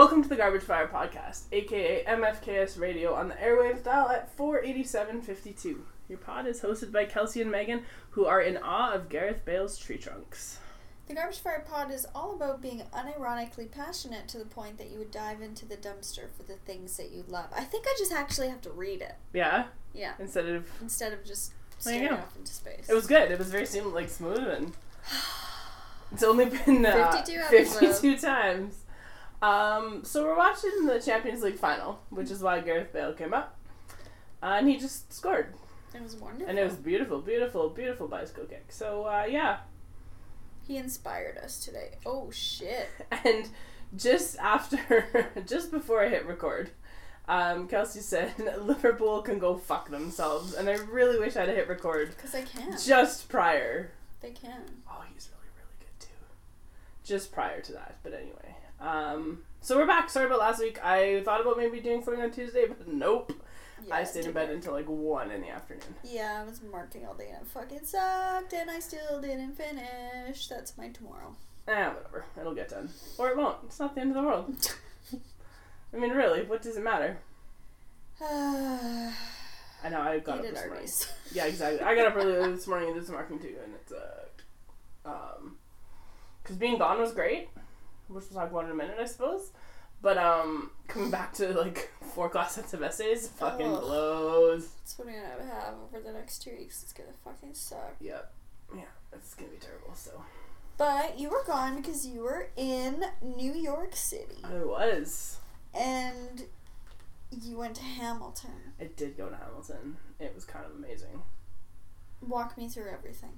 Welcome to the Garbage Fire Podcast, aka MFKS Radio, on the airwaves dial at 487.52. Your pod is hosted by Kelsey and Megan, who are in awe of Gareth Bale's tree trunks. The Garbage Fire Pod is all about being unironically passionate to the point that you would dive into the dumpster for the things that you love. I think I just actually have to read it. Yeah? Yeah. Instead of just staring off into space. It was good. It was very smooth, and it's only been 52 times. So we're watching the Champions League final, which is why Gareth Bale came up, and he just scored. It was wonderful. And it was beautiful, beautiful, beautiful bicycle kick. So, yeah. He inspired us today. Oh, shit. And just before I hit record, Kelsey said, Liverpool can go fuck themselves, and I really wish I'd hit record. Because I can. Just prior. They can. Oh, he's really, really good, too. Just prior to that, but anyway. So we're back. Sorry about last week. I thought about maybe doing something on Tuesday, but nope. Yeah, I stayed in bed until 1 in the afternoon. Yeah, I was marking all day and it fucking sucked, and I still didn't finish. That's my tomorrow. Whatever. It'll get done. Or it won't. It's not the end of the world. I mean, really, what does it matter? I know, I got up this morning. Yeah, exactly. I got up early this morning and did some marking too, and it sucked. Because being gone was great, which we'll talk about in a minute, I suppose. But, coming back to, 4 class sets of essays fucking blows. That's what I'm gonna have over the next 2 weeks. It's gonna fucking suck. Yep. Yeah, it's gonna be terrible, so. But you were gone because you were in New York City. I was. And you went to Hamilton. I did go to Hamilton. It was kind of amazing. Walk me through everything.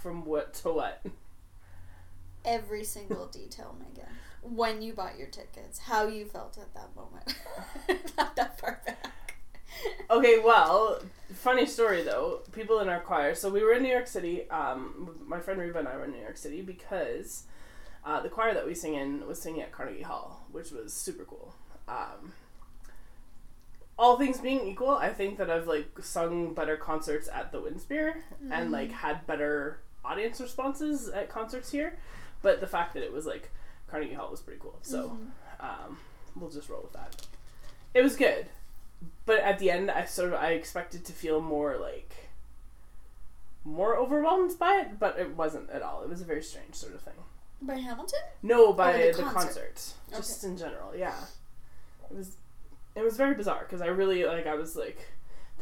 From what to what? Every single detail, Megan. When you bought your tickets, how you felt at that moment. Not that far back. Okay, well, funny story though. People in our choir. So we were in New York City. My friend Reba and I were in New York City because the choir that we sing in was singing at Carnegie Hall, which was super cool. All things being equal, I think that I've sung better concerts at the Windspear and had better audience responses at concerts here, but the fact that it was Carnegie Hall was pretty cool, so we'll just roll with that. It was good, but at the end, I expected to feel more overwhelmed by it, but it wasn't at all. It was a very strange sort of thing. By Hamilton? No, by the concert. Just okay. In general, yeah. It was very bizarre because I really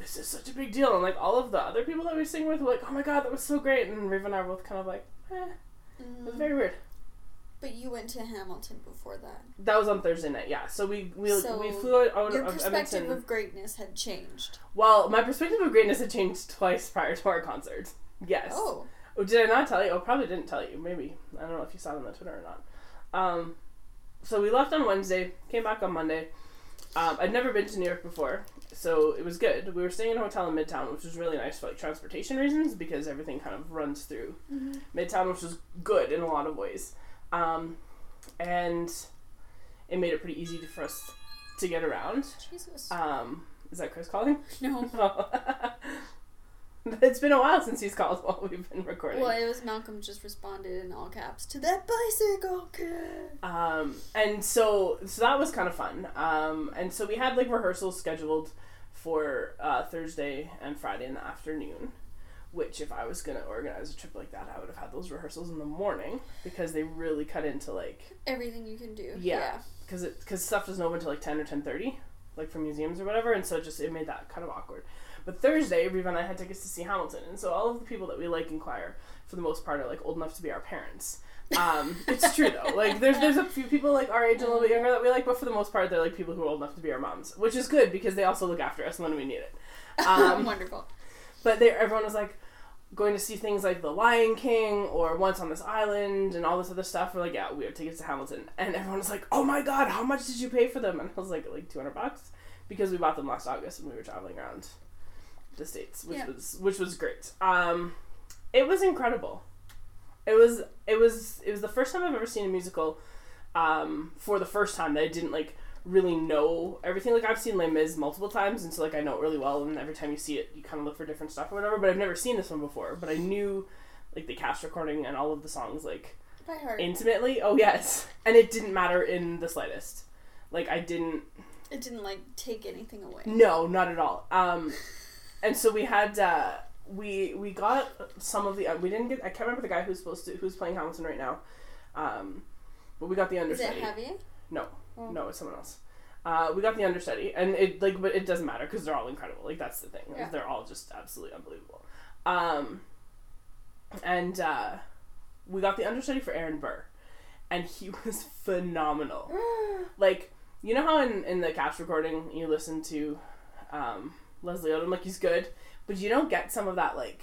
this is such a big deal, and all of the other people that we sing with were oh my god, that was so great, and Riva and I were both kind of it was very weird. But you went to Hamilton before that. That was on Thursday night, yeah. So we flew out of Edmonton. Your perspective of greatness had changed. Well, my perspective of greatness had changed twice prior to our concert. Yes. Oh, did I not tell you? Oh, probably didn't tell you. Maybe. I don't know if you saw it on the Twitter or not. So we left on Wednesday, came back on Monday. I'd never been to New York before, so it was good. We were staying in a hotel in Midtown, which was really nice for transportation reasons because everything kind of runs through Midtown, which was good in a lot of ways. And it made it pretty easy for us to get around. Jesus. Is that Chris calling? No. It's been a while since he's called while we've been recording. Well, it was Malcolm just responded in all caps to that bicycle kid. And so that was kind of fun. And so we had rehearsals scheduled for Thursday and Friday in the afternoon. Which, if I was going to organize a trip like that, I would have had those rehearsals in the morning because they really cut into, everything you can do. Yeah. Because stuff doesn't open until, 10 or 10:30, for museums or whatever, and so it made that kind of awkward. But Thursday, Reva and I had tickets to see Hamilton, and so all of the people that we in choir, for the most part, are, old enough to be our parents. It's true, though. There's a few people, our age and a little bit younger that we but for the most part, they're, people who are old enough to be our moms, which is good because they also look after us when we need it. Wonderful. But everyone was, going to see things like The Lion King or Once on This Island and all this other stuff. We're yeah, we have tickets to Hamilton. And everyone was oh, my God, how much did you pay for them? And I was $200 because we bought them last August when we were traveling around the States, which was great. It was incredible. It was the first time I've ever seen a musical for the first time that I didn't, really know everything. I've seen Les Mis multiple times, and so, I know it really well, and every time you see it, you kind of look for different stuff or whatever, but I've never seen this one before, but I knew, the cast recording and all of the songs, by heart. Intimately? Oh, yes. And it didn't matter in the slightest. Like, I didn't... It didn't, like, take anything away. No, not at all. And so we had, we got some of the, we didn't get, I can't remember the guy who's playing Hamilton right now. But we got the understudy. Is it heavy? No. Oh. No, it's someone else. We got the understudy, and it, like, but it doesn't matter, because they're all incredible. Like, that's the thing. Yeah. They're all just absolutely unbelievable. And, we got the understudy for Aaron Burr, and he was phenomenal. Like, you know how in the cast recording you listen to Leslie Odom, like, he's good, but you don't get some of that, like,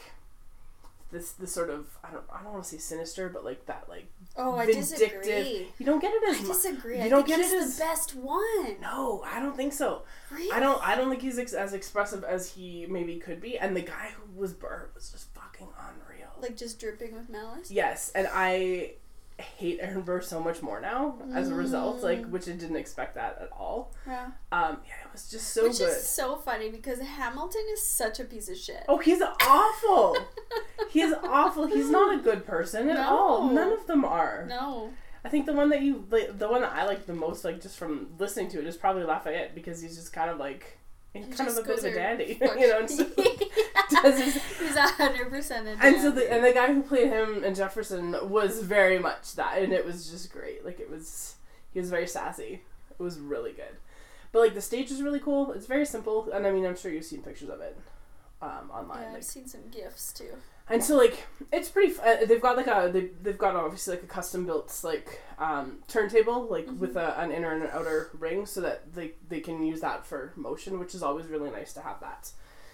this sort of, I don't want to say sinister, but, like, that, like, vindictive. I disagree. You don't get it as much. I disagree. I think he's the best one. No, I don't think so. Really? I don't think he's as expressive as he maybe could be, and the guy who was Burr was just fucking unreal. Like, just dripping with malice? Yes, and I hate Aaron Burr so much more now as a result, like, which I didn't expect that at all. Yeah. Yeah, it was just so good. Which is so funny because Hamilton is such a piece of shit. Oh, he's awful. He's awful. He's not a good person at all. None of them are. No. I think the one that you, like, the one that I like the most, like, just from listening to it is probably Lafayette, because he's just kind of like, he's kind of a bit of a daddy, you know, and so he's 100% a daddy. And so the guy who played him in Jefferson was very much that, and it was just great. Like, he was very sassy. It was really good. But, like, the stage is really cool. It's very simple, and I mean, I'm sure you've seen pictures of it online. Yeah, I've seen some GIFs too. And so, like, it's pretty. They've got like they've got obviously like a custom built like turntable, like with an inner and an outer ring, so that they can use that for motion, which is always really nice to have that,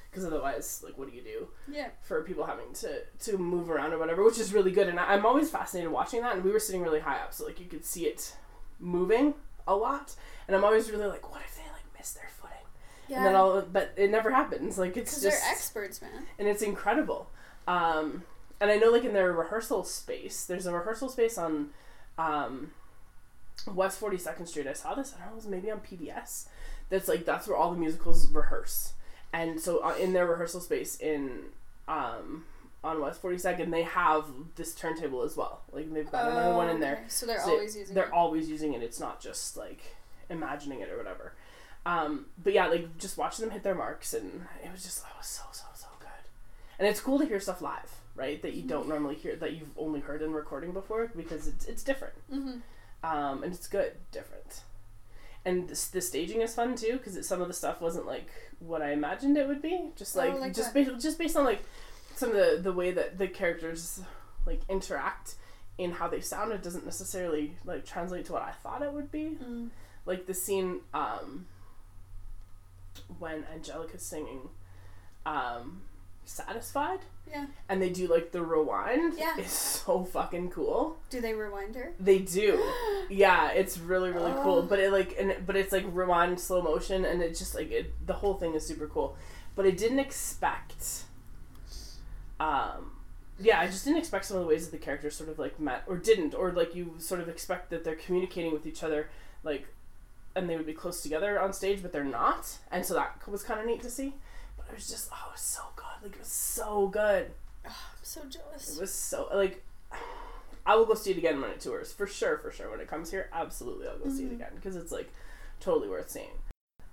because otherwise, like, what do you do? Yeah. For people having to move around or whatever, which is really good, and I'm always fascinated watching that. And we were sitting really high up, so like you could see it moving a lot, and I'm always really like, what if they like miss their footing? Yeah. And then but it never happens. Like, it's just, they're experts, man, and it's incredible. And I know, like, in their rehearsal space, there's a rehearsal space on, West 42nd Street. I saw this, I don't know, it was maybe on PBS. That's, like, that's where all the musicals rehearse. And so in their rehearsal space on West 42nd, they have this turntable as well. Like, they've got another one in there. So they're always using it. They're always using it. It's not just, like, imagining it or whatever. But yeah, like, just watching them hit their marks, and it was just, so good. And it's cool to hear stuff live, right? That you don't normally hear, that you've only heard in recording before, because it's different. Mm-hmm. And it's good, different. And the staging is fun too, because some of the stuff wasn't like what I imagined it would be. Just like, based on like some of the way that the characters like interact in how they sound, it doesn't necessarily like translate to what I thought it would be. Mm. Like the scene when Angelica's singing. Satisfied, yeah, and they do like the rewind. Yeah, it's so fucking cool. Do they rewind her? They do. Yeah, it's really cool. But it like, and but it's like rewind slow motion, and it's just like the whole thing is super cool. But I didn't expect. I just didn't expect some of the ways that the characters sort of like met or didn't, or like you sort of expect that they're communicating with each other, like, and they would be close together on stage, but they're not, and so that was kind of neat to see. It was just, it was so good. Like, it was so good. Oh, I'm so jealous. It was so, like, I will go see it again when it tours. For sure. When it comes here, absolutely I'll go see it again. Because it's, like, totally worth seeing.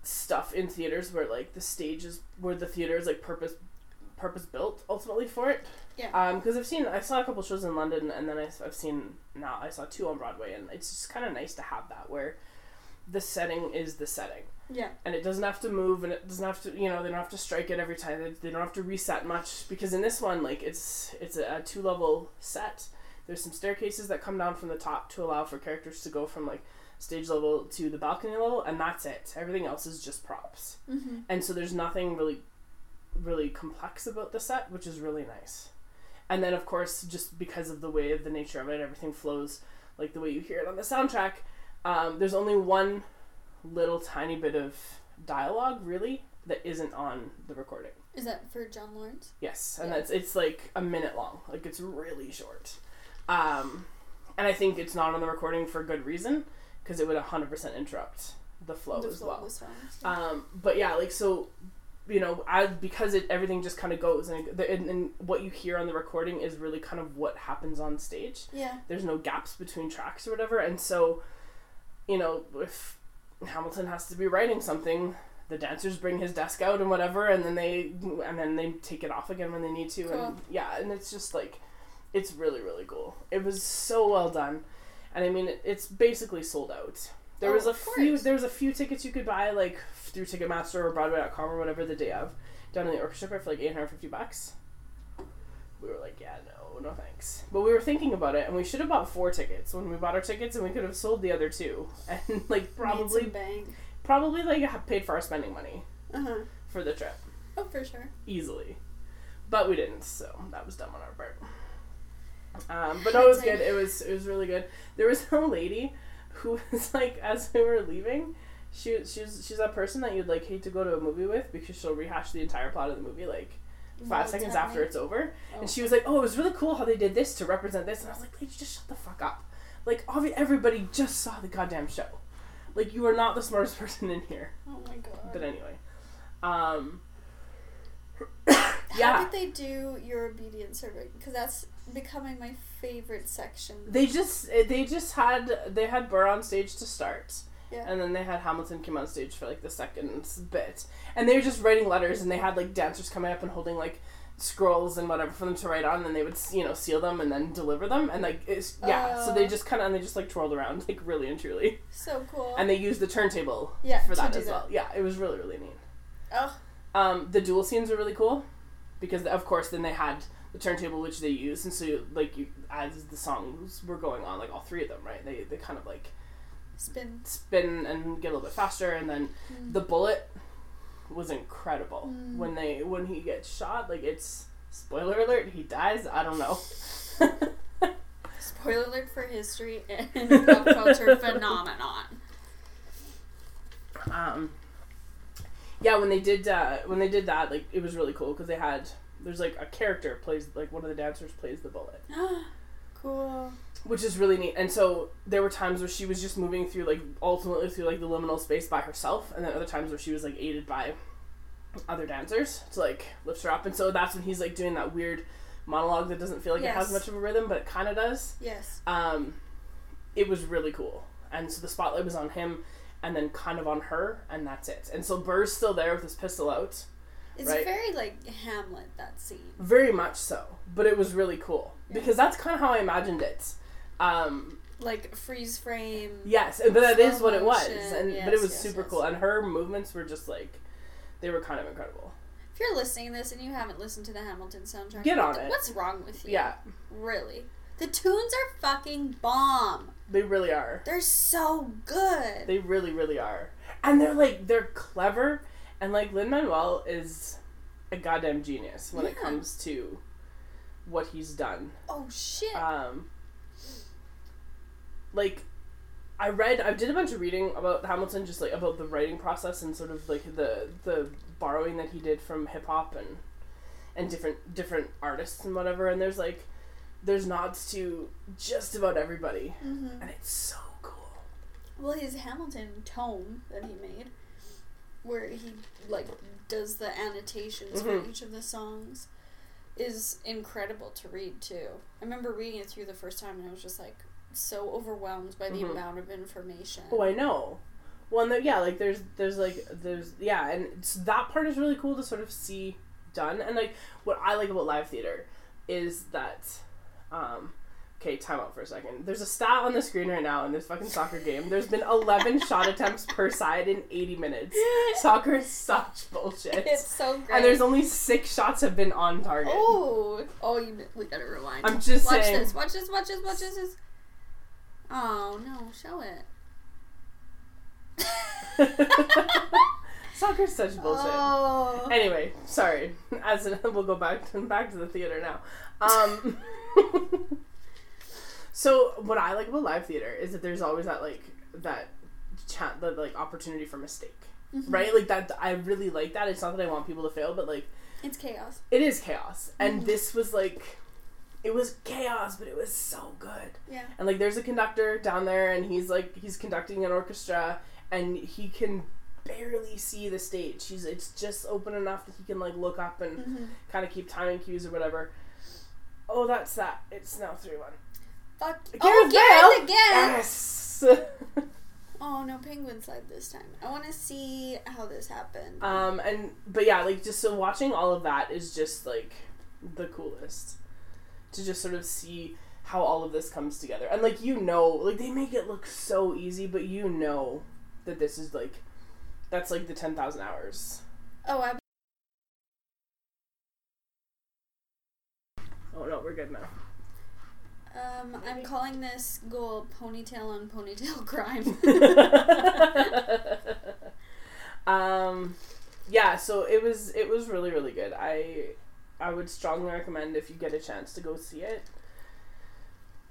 Stuff in theaters where, like, the theater is, like, purpose-built, ultimately, for it. Yeah. Because I saw a couple shows in London, and then I saw two on Broadway, and it's just kind of nice to have that, where the setting is the setting. Yeah. And it doesn't have to move, and it doesn't have to, you know, they don't have to strike it every time. They don't have to reset much, because in this one, like, it's a two-level set. There's some staircases that come down from the top to allow for characters to go from, like, stage level to the balcony level, and that's it. Everything else is just props. Mm-hmm. And so there's nothing really, really complex about the set, which is really nice. And then, of course, just because of the way of the nature of it, everything flows, like, the way you hear it on the soundtrack. There's only one little tiny bit of dialogue, really, that isn't on the recording. Is that for John Lawrence? Yes, and it's like a minute long. Like, it's really short. And I think it's not on the recording for good reason, because it would 100% interrupt the flow as well. But yeah, like, so you know, everything just kind of goes, and what you hear on the recording is really kind of what happens on stage. Yeah. There's no gaps between tracks or whatever, and so, you know, if Hamilton has to be writing something, the dancers bring his desk out and whatever, and then they take it off again when they need to. Cool. And yeah, and it's just like, it's really, really cool. It was so well done. And I mean, it's basically sold out. There was a few tickets you could buy, like, through Ticketmaster or Broadway.com or whatever the day of, down in the orchestra for, like, $850. We were like, yeah, no thanks. But we were thinking about it, and we should have bought 4 tickets when we bought our tickets, and we could have sold the other 2. And, like, probably like, paid for our spending money for the trip. Oh, for sure. Easily. But we didn't, so that was dumb on our part. But no, it was good. It was really good. There was a lady who was like, as we were leaving, she's that person that you'd like hate to go to a movie with, because she'll rehash the entire plot of the movie like 5 seconds after it's over. Oh. And she was like, "Oh, it was really cool how they did this to represent this," and I was like, "Lady, just shut the fuck up! Like, everybody just saw the goddamn show. Like, you are not the smartest person in here." Oh my god. But anyway, yeah. How did they do your obedience survey? Because that's becoming my favorite section. They had Burr on stage to start, yeah, and then they had Hamilton come on stage for like the second bit, and they were just writing letters, and they had like dancers coming up and holding like scrolls and whatever for them to write on, and then they would, you know, seal them and then deliver them, and like so they just kind of, and they just like twirled around like really and truly. So cool. And they used the turntable for that as well. Yeah, it was really, really neat. Oh. The duel scenes were really cool, because of course then they had the turntable which they used, and so as the songs were going on, like all 3 of them, right? They kind of like spin and get a little bit faster, and then the bullet was incredible. When he gets shot, like, it's spoiler alert, he dies. I don't know. Spoiler alert for history and pop culture phenomenon. Yeah, when they did that, like, it was really cool, because they had. There's, like, a character plays, like, one of the dancers plays the bullet. Cool. Which is really neat. And so there were times where she was just moving through, like, ultimately through, like, the liminal space by herself. And then other times where she was, like, aided by other dancers to, like, lift her up. And so that's when he's, like, doing that weird monologue that doesn't feel like it has much of a rhythm, but it kind of does. Yes. It was really cool. And so the spotlight was on him and then kind of on her, and that's it. And so Burr's still there with his pistol out. It's right? Very, like, Hamlet, that scene. Very much so. But it was really cool. Yeah. Because that's kind of how I imagined it. Like, freeze frame. Yes, but that is what it was. And yes, but it was super cool. And her movements were just, like, they were kind of incredible. If you're listening to this and you haven't listened to the Hamilton soundtrack, get on it. What's wrong with you? Yeah. Really. The tunes are fucking bomb. They really are. They're so good. They really, really are. And they're, like, they're clever. And, like, Lin-Manuel is a goddamn genius when it comes to what he's done. Oh, shit. Like, I did a bunch of reading about Hamilton, just, like, about the writing process and sort of, like, the borrowing that he did from hip-hop and different artists and whatever. And there's, like, there's nods to just about everybody. Mm-hmm. And it's so cool. Well, his Hamilton tome that he made, where he, like, does the annotations for each of the songs, is incredible to read, too. I remember reading it through the first time, and I was just, like, so overwhelmed by the amount of information. Oh, I know. Well, yeah, like, there's and that part is really cool to sort of see done. And, like, what I like about live theater is that, okay, time out for a second. There's a stat on the screen right now in this fucking soccer game. There's been 11 shot attempts per side in 80 minutes. Soccer is such bullshit. It's so great. And there's only 6 shots have been on target. Oh, we gotta rewind. I'm just saying. Watch this. Oh, no, show it. Soccer's such bullshit. Oh. Anyway, sorry. We'll go back to the theater now. So what I like about live theater is that there's always that opportunity for mistake, right? Like that, I really like that. It's not that I want people to fail, but like it's chaos. It is chaos, and this was like, it was chaos, but it was so good. Yeah. And like, there's a conductor down there, and he's conducting an orchestra, and he can barely see the stage. It's just open enough that he can like look up and kind of keep timing cues or whatever. Oh, that's that. It's now 3-1. Fuck. Oh, Gareth again. Yes. Oh no, Penguin side this time. I want to see how this happened. But yeah, like just so watching all of that is just like the coolest to just sort of see how all of this comes together. And like, you know, like they make it look so easy, but you know that this is like, that's like the 10,000 hours. Oh no, we're good now. I'm calling this goal ponytail on ponytail crime. Yeah, so it was really, really good. I would strongly recommend if you get a chance to go see it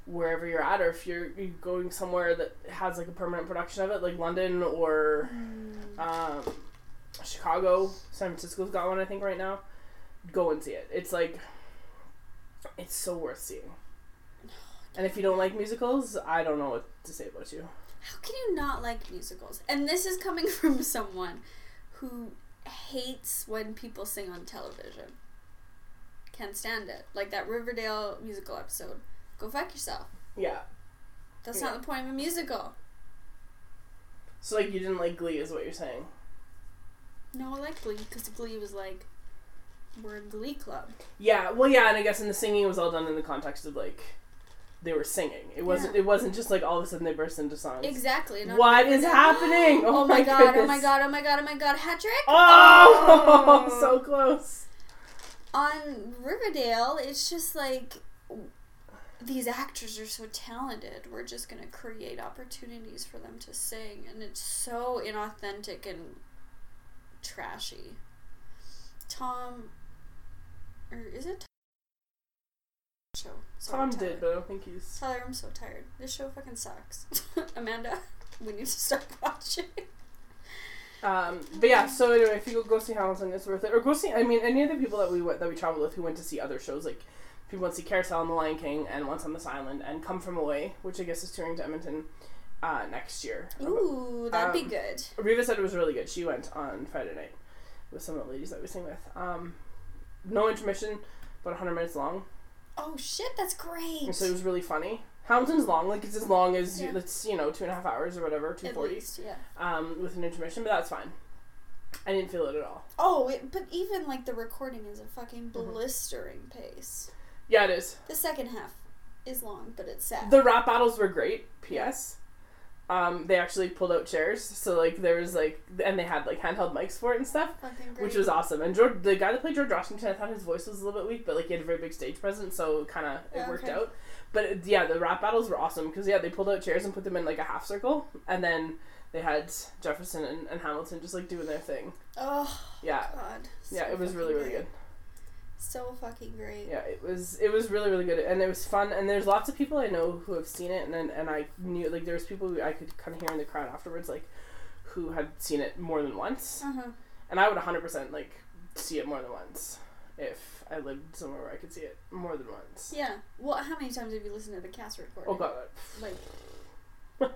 wherever you're at, or if you're going somewhere that has like a permanent production of it, like London or Chicago. San Francisco's got one I think right now. Go and see it. It's like, it's so worth seeing. And if you don't like musicals, I don't know what to say about you. How can you not like musicals? And this is coming from someone who hates when people sing on television. Can't stand it. Like that Riverdale musical episode. Go fuck yourself. Yeah. That's not the point of a musical. So, like, you didn't like Glee is what you're saying? No, I liked Glee because Glee was like, we're a Glee club. Yeah, well, yeah, and I guess in the singing it was all done in the context of, like, they were singing. It wasn't just like all of a sudden they burst into songs. Exactly. What is happening? Oh my god. Hat trick? Oh, so close. On Riverdale, it's just like, these actors are so talented. We're just going to create opportunities for them to sing. And it's so inauthentic and trashy. Tom did, but I don't think he's... Tyler, I'm so tired. This show fucking sucks. Amanda, we need to stop watching. But yeah, so anyway, if you go see Hamilton, it's worth it. Or go see, I mean, any of the people that we traveled with who went to see other shows, like, people went to see Carousel and The Lion King and Once on This Island and Come From Away, which I guess is touring to Edmonton next year. Ooh, that'd be good. Reba said it was really good. She went on Friday night with some of the ladies that we sang with. No intermission, about 100 minutes long. Oh shit, that's great. And so it was really funny. Hamilton's long, like it's as long as it's 2.5 hours or whatever, 2:40. At least, yeah. With an intermission, but that's fine. I didn't feel it at all. Oh, but even like the recording is a fucking blistering pace. Yeah, it is. The second half is long, but it's sad. The rap battles were great. P.S. They actually pulled out chairs, so like there was like, and they had like handheld mics for it and stuff, which was awesome. And George, the guy that played George Washington, I thought his voice was a little bit weak, but like he had a very big stage presence, so kind of worked out. But the rap battles were awesome because they pulled out chairs and put them in like a half circle, and then they had Jefferson and Hamilton just like doing their thing. Oh yeah, God. So yeah, it was really really good. So fucking great. Yeah, it was really, really good. And it was fun. And there's lots of people I know who have seen it. And I knew, like, there was people who I could kind of hear in the crowd afterwards, like, who had seen it more than once. Uh-huh. And I would 100%, like, see it more than once if I lived somewhere where I could see it more than once. Yeah. Well, how many times have you listened to the cast recording? Oh, God. Like...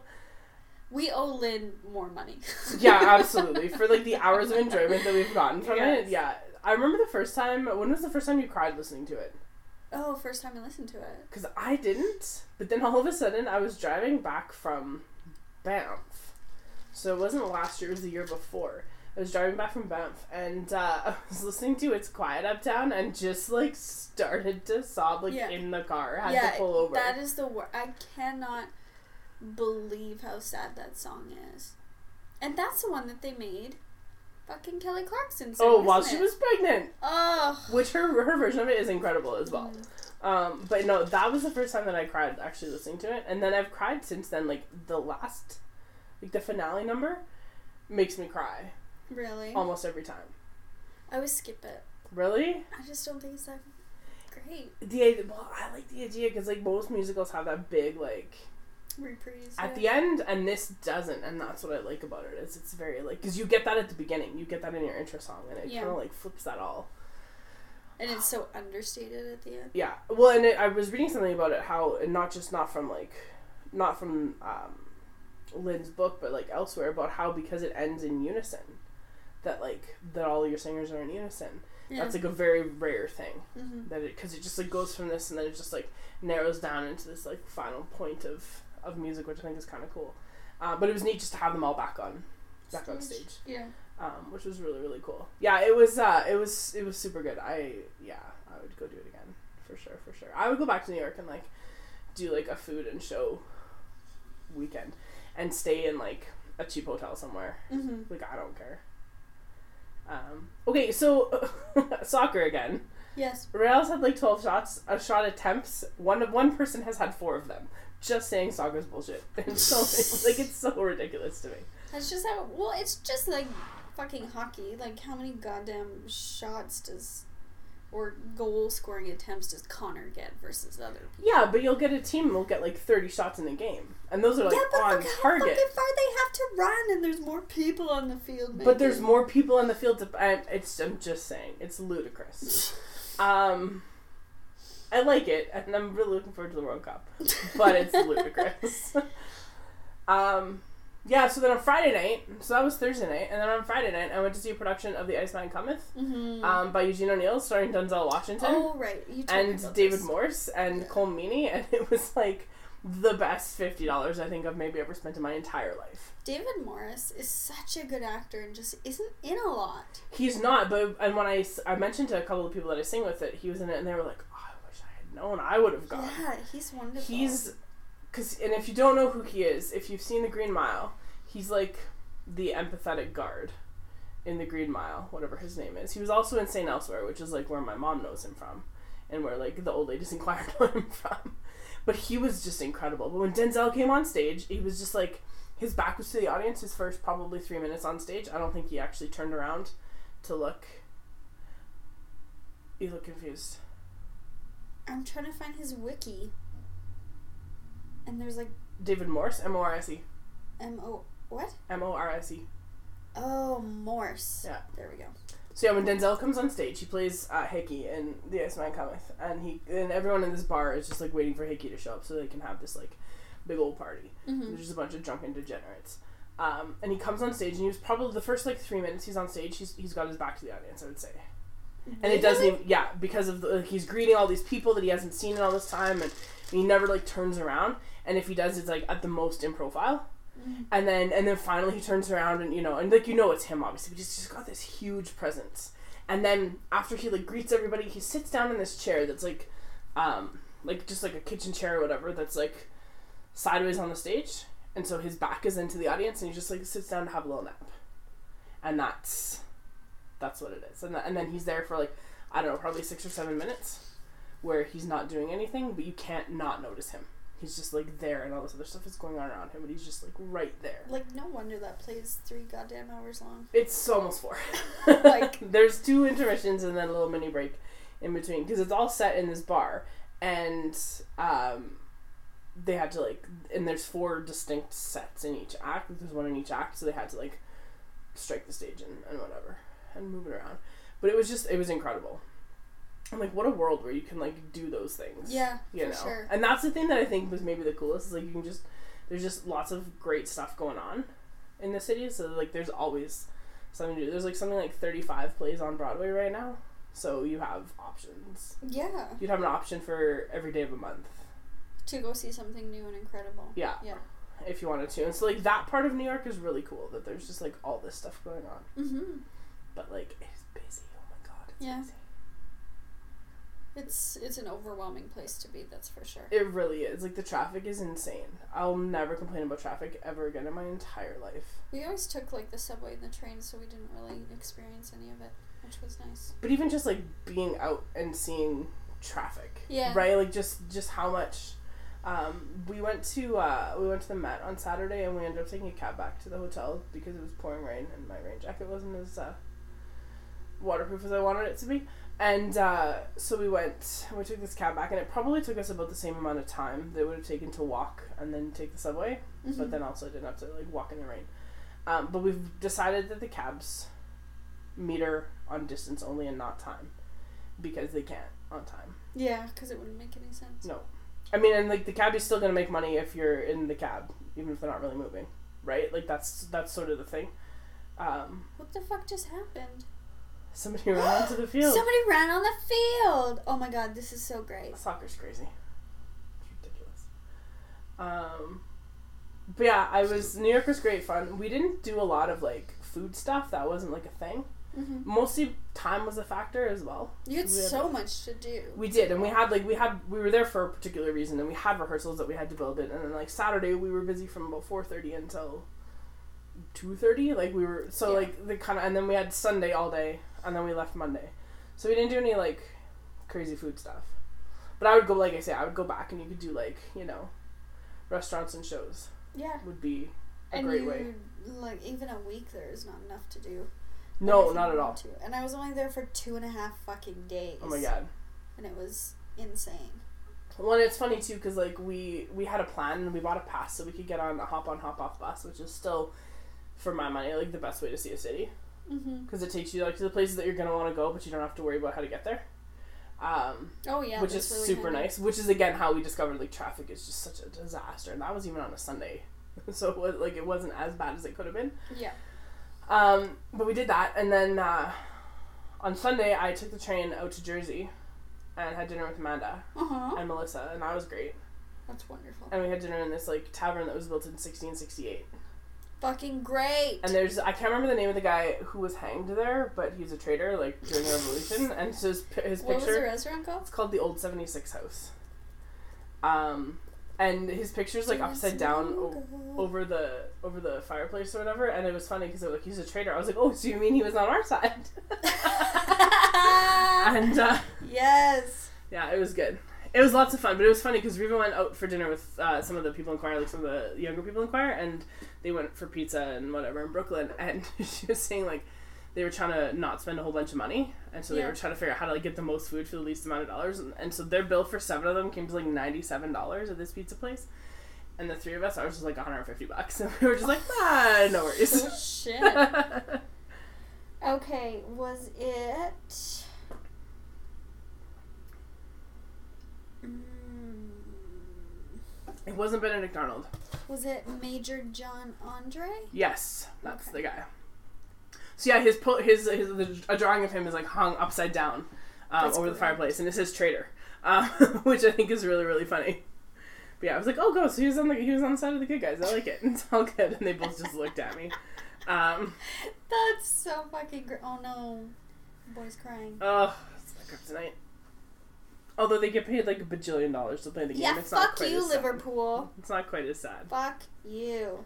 We owe Lynn more money. Yeah, absolutely. For, like, the hours of enjoyment that we've gotten from it. Yeah. I remember the first time... When was the first time you cried listening to it? Oh, first time I listened to it. Because I didn't. But then all of a sudden, I was driving back from Banff. So it wasn't last year. It was the year before. I was driving back from Banff. And I was listening to It's Quiet Uptown and just, like, started to sob, like, in the car. I had to pull over. That is the worst. I cannot believe how sad that song is. And that's the one that they made. Fucking Kelly Clarkson song, she was pregnant. Oh. Which her version of it is incredible as well. But no, that was the first time that I cried actually listening to it. And then I've cried since then. Like the last, like the finale number makes me cry. Really? Almost every time. I always skip it. Really? I just don't think it's that great. I like the idea because like most musicals have that big like... reprise at the end, and this doesn't, and that's what I like about it is it's very like, because you get that at the beginning, you get that in your intro song, and it kind of like flips that all, and it's so understated at the end. Yeah, well, and I was reading something about it, how not from Lynn's book, but like elsewhere, about how because it ends in unison, that like that all your singers are in unison. Yeah. That's like a very rare thing. Mm-hmm. That it, because it just like goes from this and then it just like narrows down into this like final point of music, which I think is kind of cool. But it was neat just to have them all back on stage. Yeah. Which was really, really cool. Yeah, it was super good. I would go do it again. For sure. I would go back to New York and like do like a food and show weekend and stay in like a cheap hotel somewhere. Mm-hmm. Like I don't care. Okay, so soccer again. Yes. Real had like 12 shots, a shot attempts. One person has had 4 of them. Just saying soccer's bullshit. It's so like it's so ridiculous to me. That's just how. Well, it's just like fucking hockey. Like how many goddamn shots or goal scoring attempts does Connor get versus other people? Yeah, but you'll get a team that will get like 30 shots in a game. And those are like on target. Yeah, but how fucking far they have to run and there's more people on the field. Maybe. But there's more people on the field. I'm just saying. It's ludicrous. I like it and I'm really looking forward to the World Cup. But it's ludicrous. Yeah, so then on Friday night, so that was Thursday night, and then on Friday night, I went to see a production of The Iceman Cometh, mm-hmm. By Eugene O'Neill, starring Denzel Washington. Oh, right. And David Morse, and yeah. Colm Meaney, and it was, like, the best $50 I think I've maybe ever spent in my entire life. David Morris is such a good actor and just isn't in a lot. He's not, but when I mentioned to a couple of people that I sing with it, he was in it, and they were like, oh, I wish I had known. I would have gone. Yeah, he's wonderful. And if you don't know who he is, if you've seen The Green Mile, he's like the empathetic guard in The Green Mile, whatever his name is. He was also in St. Elsewhere, which is like where my mom knows him from, and where like the old ladies in choir know him from. But he was just incredible. But when Denzel came on stage, he was just like, his back was to the audience his first probably 3 minutes on stage. I don't think he actually turned around to look. You look confused. I'm trying to find his wiki. And there's like... David Morse? M-O-R-S-E. M-O... What? M-O-R-S-E. Oh, Morse. Yeah. There we go. So yeah, when Denzel comes on stage, he plays Hickey in The Iceman Cometh. And everyone in this bar is just like waiting for Hickey to show up so they can have this like big old party. Mm-hmm. There's just a bunch of drunken degenerates. And he comes on stage and he was probably... The first like 3 minutes he's on stage, he's got his back to the audience, I would say. Really? And it doesn't even... Yeah, because of the... he's greeting all these people that he hasn't seen in all this time and... He never, like, turns around, and if he does, it's, like, at the most in profile, and then finally he turns around, and, you know, and, like, you know it's him, obviously, but he's just got this huge presence, and then after he, like, greets everybody, he sits down in this chair that's, like, just, like, a kitchen chair or whatever that's, like, sideways on the stage, and so his back is into the audience, and he just, like, sits down to have a little nap, and that's what it is, and then he's there for, like, I don't know, probably 6 or 7 minutes, where he's not doing anything, but you can't not notice him. He's just, like, there, and all this other stuff is going on around him, but he's just, like, right there. Like, no wonder that play is 3 goddamn hours long. It's almost 4. Like, there's 2 intermissions and then a little mini break in between, because it's all set in this bar, and they had to, like, and there's 4 distinct sets in each act. There's one in each act, so they had to, like, strike the stage and whatever, and move it around. But it was incredible. I'm like, what a world where you can, like, do those things. Yeah, you know? For sure. And that's the thing that I think was maybe the coolest, is, like, you can just... There's just lots of great stuff going on in the city, so, like, there's always something to do. There's, like, something like 35 plays on Broadway right now, so you have options. Yeah. You'd have an option for every day of a month. To go see something new and incredible. Yeah. Yeah. If you wanted to. And so, like, that part of New York is really cool, that there's just, like, all this stuff going on. Mm-hmm. But, like, it's busy. Oh, my God. It's busy. It's an overwhelming place to be, that's for sure. It really is. Like, the traffic is insane. I'll never complain about traffic ever again in my entire life. We always took, like, the subway and the train, so we didn't really experience any of it, which was nice. But even just, like, being out and seeing traffic. Yeah. Right? Like, just how much... We went to the Met on Saturday, and we ended up taking a cab back to the hotel because it was pouring rain, and my rain jacket wasn't as waterproof as I wanted it to be. And so we went, and we took this cab back, and it probably took us about the same amount of time that it would have taken to walk and then take the subway, mm-hmm. but then also didn't have to, like, walk in the rain. But we've decided that the cabs meter on distance only and not time, because they can't on time. Yeah, because it wouldn't make any sense. No. I mean, and, like, the cab is still going to make money if you're in the cab, even if they're not really moving. right? Like, that's sort of the thing. What the fuck just happened? Somebody ran onto the field. Somebody ran on the field! Oh my god, this is so great. Soccer's crazy. It's ridiculous. But yeah, New York was great fun. We didn't do a lot of, like, food stuff. That wasn't, like, a thing. Mm-hmm. Mostly time was a factor as well. You had so much to do. We did, and we were there for a particular reason, and we had rehearsals that we had to build in, and then, like, Saturday we were busy from about 4:30 until 2:30, like, we were, so, yeah. Like, the kind of, and then we had Sunday all day, and then we left Monday. So we didn't do any, like, crazy food stuff. But I would go, like I say, I would go back, and you could do, like, you know, restaurants and shows. Yeah. Would be a great way. Like, even a week there is not enough to do. No, not at all. And I was only there for 2.5 fucking days. Oh my god. And it was insane. Well, it's funny too, because, like, we had a plan and we bought a pass so we could get on a hop-on, hop-off bus, which is still, for my money, like, the best way to see a city. Because it takes you, like, to the places that you're going to want to go, but you don't have to worry about how to get there. Oh yeah. Which is really super nice. Which is, again, how we discovered, like, traffic is just such a disaster. And that was even on a Sunday. So, it wasn't as bad as it could have been. Yeah. But we did that, and then, on Sunday, I took the train out to Jersey and had dinner with Amanda and Melissa, and that was great. That's wonderful. And we had dinner in this, like, tavern that was built in 1668. Fucking great! And I can't remember the name of the guy who was hanged there, but he's a traitor, like, during the Revolution, and so his picture... What was the restaurant called? It's called the Old 76 House. And his picture's, like, upside down over the fireplace or whatever. And it was funny because they were like, he's a traitor. I was like, oh, so you mean he was on our side? And, yes. Yeah, it was good. It was lots of fun. But it was funny because Reba went out for dinner with some of the people in choir, like some of the younger people in choir. And they went for pizza and whatever in Brooklyn. And she was saying, like, they were trying to not spend a whole bunch of money. And so they were trying to figure out how to, like, get the most food for the least amount of dollars. And so their bill for 7 of them came to, like, $97 at this pizza place. And the 3 of us, ours was, like, $150. And we were just like, no worries. Oh, shit. Okay, was it... It wasn't Benedict Arnold. Was it Major John Andre? Yes, that's the guy. So yeah, a drawing of him is, like, hung upside down over the fireplace, and it says traitor, which I think is really, really funny. But yeah, I was like, oh, go! So he was on the side of the good guys. I like it. It's all good, and they both just looked at me. That's so fucking great. Oh no, the boy's crying. Oh, it's like kryptonite. Although they get paid, like, $1 bajillion to play the game. Yeah, it's not quite as sad. Liverpool. It's not quite as sad. Fuck you.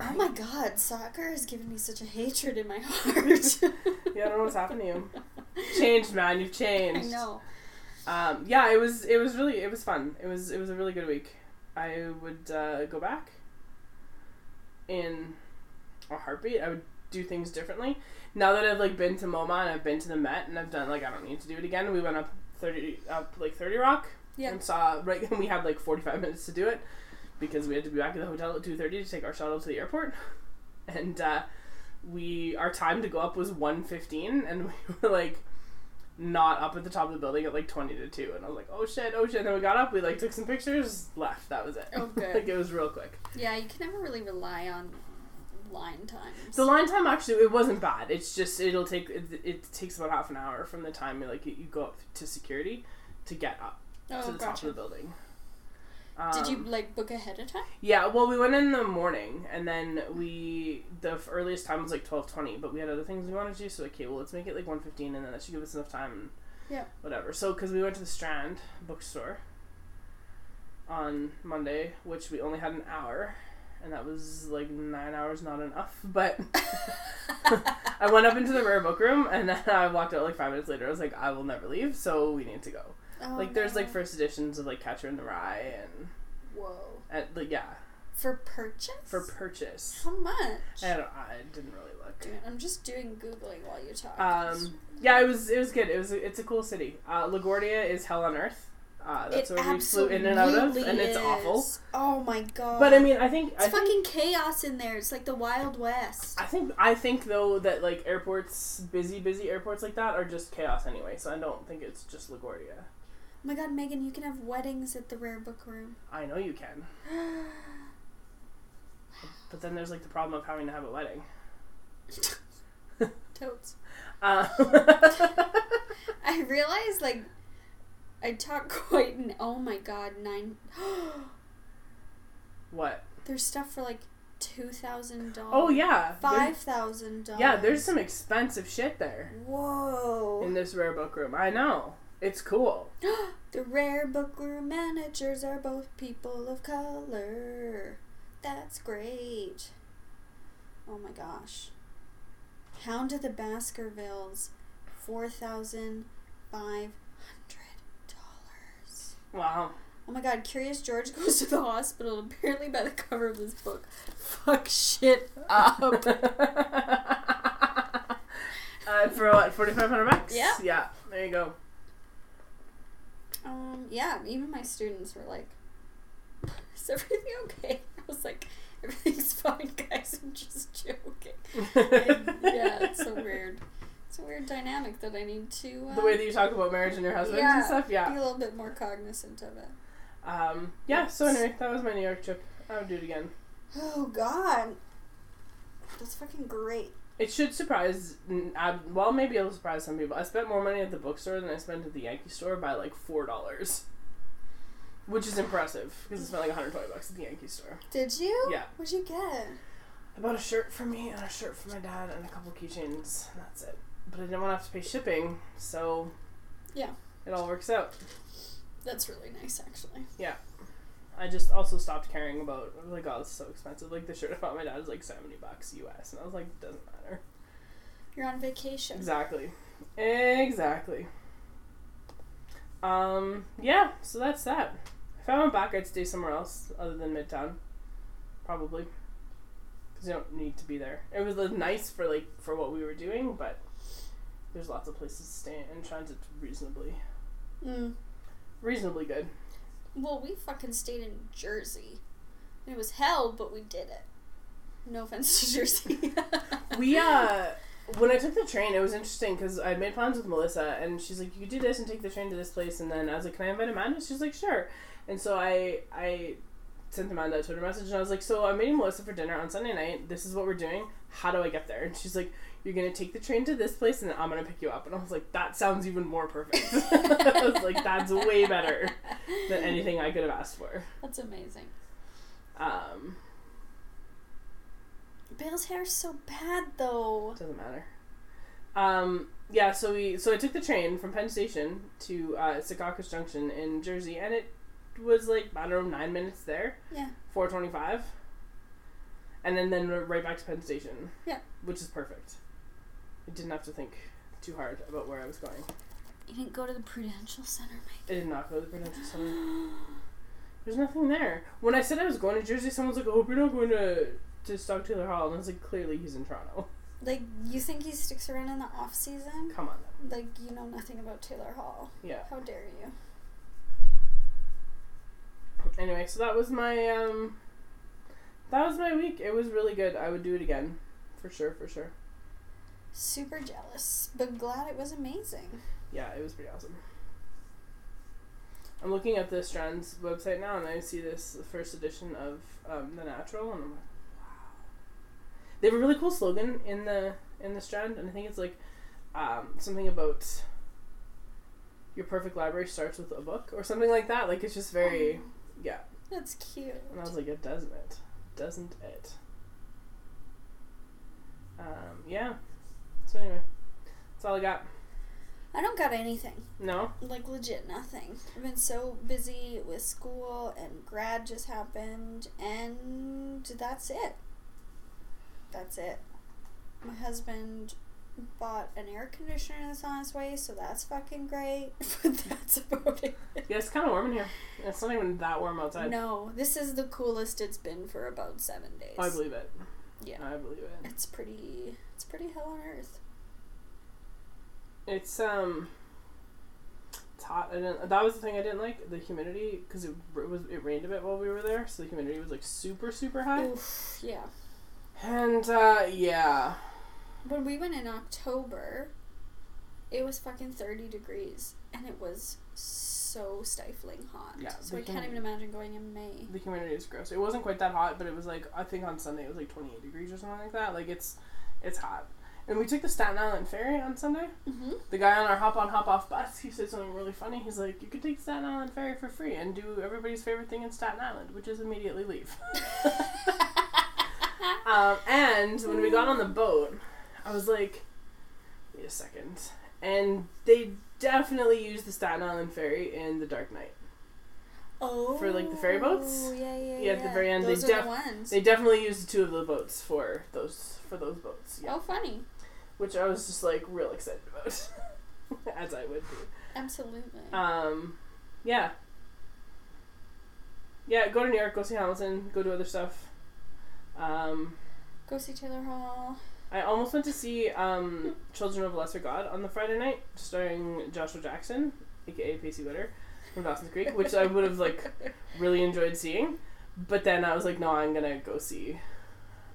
Oh my god, soccer has given me such a hatred in my heart. Yeah, I don't know what's happened to you. Changed, man, you've changed. I know. Yeah, it was fun. It was a really good week. I would go back in a heartbeat. I would do things differently. Now that I've, like, been to MoMA and I've been to the Met and I've done, like, I don't need to do it again. We went up 30 Rock and saw, right, and we had, like, 45 minutes to do it. Because we had to be back at the hotel at 2:30 to take our shuttle to the airport, and our time to go up was 1:15, and we were, like, not up at the top of the building at, like, 20 to 2, and I was like, oh shit. And then we got up, we, like, took some pictures, left. That was it. Okay. Like, it was real quick. Yeah, you can never really rely on line times. The line time, actually, it wasn't bad. It's just it takes about half an hour from the time you, like, you go up to security to get up to the top of the building. Did you, like, book ahead of time? Yeah, well, we went in the morning, and then the earliest time was, like, 12:20, but we had other things we wanted to do, so, okay, well, let's make it, like, 1:15, and then that should give us enough time, and whatever. So, because we went to the Strand bookstore on Monday, which we only had an hour, and that was, like, 9 hours not enough, but I went up into the rare book room, and then I walked out, like, 5 minutes later. I was like, I will never leave, so we need to go. Oh, like, there's, like, first editions of, like, Catcher in the Rye and... Whoa. And, like, yeah. For purchase? For purchase. How much? I didn't really look. Dude, I'm just doing Googling while you talk. Yeah, it was good. It's a cool city. LaGuardia is hell on earth. That's where we flew in and out of, and it's awful. Oh my god. But I mean, I think chaos in there. It's like the Wild West. I think though that, like, airports, busy airports like that are just chaos anyway. So I don't think it's just LaGuardia. Oh my god, Megan, you can have weddings at the Rare Book Room. I know you can. But then there's, like, the problem of having to have a wedding. Totes. I realized, like, I talk quite an... Oh, my God, 9... What? There's stuff for, like, $2,000. Oh, yeah. $5,000. Yeah, there's some expensive shit there. Whoa. In this rare book room. I know. It's cool. The rare book room managers are both people of color. That's great. Oh, my gosh. Hound of the Baskervilles, $4,500. Wow. Oh my God, Curious George goes to the hospital, apparently by the cover of this book. Fuck shit up. For what, 4,500 bucks? Yeah. Yeah, there you go. Yeah, even my students were like, is everything okay? I was like, everything's fine, guys, I'm just joking. And, yeah, it's so weird. It's a weird dynamic that I need to... the way that you talk about marriage and your husband and stuff, yeah. Be a little bit more cognizant of it. Yeah, so anyway, that was my New York trip. I would do it again. Oh, God. That's fucking great. It should surprise... well, maybe it'll surprise some people. I spent more money at the bookstore than I spent at the Yankee store by, like, $4. Which is impressive, because I spent, like, 120 bucks at the Yankee store. Did you? Yeah. What'd you get? I bought a shirt for me and a shirt for my dad and a couple keychains, and that's it. But I didn't want to have to pay shipping, so yeah, it all works out. That's really nice, actually. Yeah, I just also stopped caring about, like, oh, this is so expensive. Like, the shirt I bought my dad is like $70 US, and I was like, it doesn't matter. You're on vacation. Exactly. Yeah. So that's that. If I went back, I'd stay somewhere else other than Midtown, probably, because you don't need to be there. It was nice for for what we were doing, but. There's lots of places to stay, and transit's reasonably good. Well, we fucking stayed in Jersey. It was hell, but we did it. No offense to Jersey. We, when I took the train, it was interesting, because I made plans with Melissa, and she's like, you could do this and take the train to this place, and then I was like, can I invite Amanda? She's like, sure. And so I sent Amanda a Twitter message, and I was like, so I'm meeting Melissa for dinner on Sunday night. This is what we're doing. How do I get there? And she's like, you're going to take the train to this place, and then I'm going to pick you up. And I was like, that sounds even more perfect. I was like, that's way better than anything I could have asked for. That's amazing. Bale's hair's so bad, though. Doesn't matter. Yeah, so I took the train from Penn Station to Secaucus Junction in Jersey, and it was, 9 minutes there. Yeah. 4:25. And then right back to Penn Station. Yeah. Which is perfect. I didn't have to think too hard about where I was going. You didn't go to the Prudential Center, Mike? I did not go to the Prudential Center. There's nothing there. When I said I was going to Jersey, someone's like, oh, we're not going to stalk Taylor Hall. And I was like, clearly he's in Toronto. Like, you think he sticks around in the off-season? Come on, then. Like, you know nothing about Taylor Hall. Yeah. How dare you? Anyway, so that was my, week. It was really good. I would do it again. For sure. Super jealous, but glad it was amazing. Yeah, it was pretty awesome. I'm looking at the Strand's website now, and I see the first edition of The Natural, and I'm like, wow. They have a really cool slogan in the Strand, and I think it's something about your perfect library starts with a book or something like that. Like, it's just very, yeah. That's cute. And I was like, Doesn't it? Yeah. So anyway, that's all I got. I don't got anything. No? Like, legit nothing. I've been so busy with school, and grad just happened, and that's it. My husband bought an air conditioner that's on its way, so that's fucking great. But that's about it. Yeah, it's kind of warm in here. It's not even that warm outside. No, this is the coolest it's been for about 7 days. I believe it. Yeah. I believe it. It's pretty hell on earth. It's hot. That was the thing I didn't like, the humidity, because it rained a bit while we were there, so the humidity was super, super high. Oof, yeah. And, yeah. When we went in October, it was fucking 30 degrees, and it was so so stifling hot. Yeah, so I can't even imagine going in May. The humidity is gross. It wasn't quite that hot, but it was like, I think on Sunday it was like 28 degrees or something like that. Like, it's hot. And we took the Staten Island Ferry on Sunday. Mm-hmm. The guy on our hop-on, hop-off bus, he said something really funny. He's like, you could take Staten Island Ferry for free and do everybody's favorite thing in Staten Island, which is immediately leave. And when we got on the boat, I was like, wait a second. And they definitely used the Staten Island Ferry in The Dark Knight. Oh. For, like, the ferry boats. Yeah, at the very end. Those are the ones. They definitely used two of the boats for those boats. Yeah. Oh, funny. Which I was just, like, real excited about. As I would be. Absolutely. Yeah. Yeah, go to New York, go see Hamilton, go do other stuff. Go see Taylor Hall. I almost went to see Children of a Lesser God on the Friday night, starring Joshua Jackson, a.k.a. Pacey Witter, from Dawson's Creek, which I would have, like, really enjoyed seeing. But then I was like, no, I'm gonna go see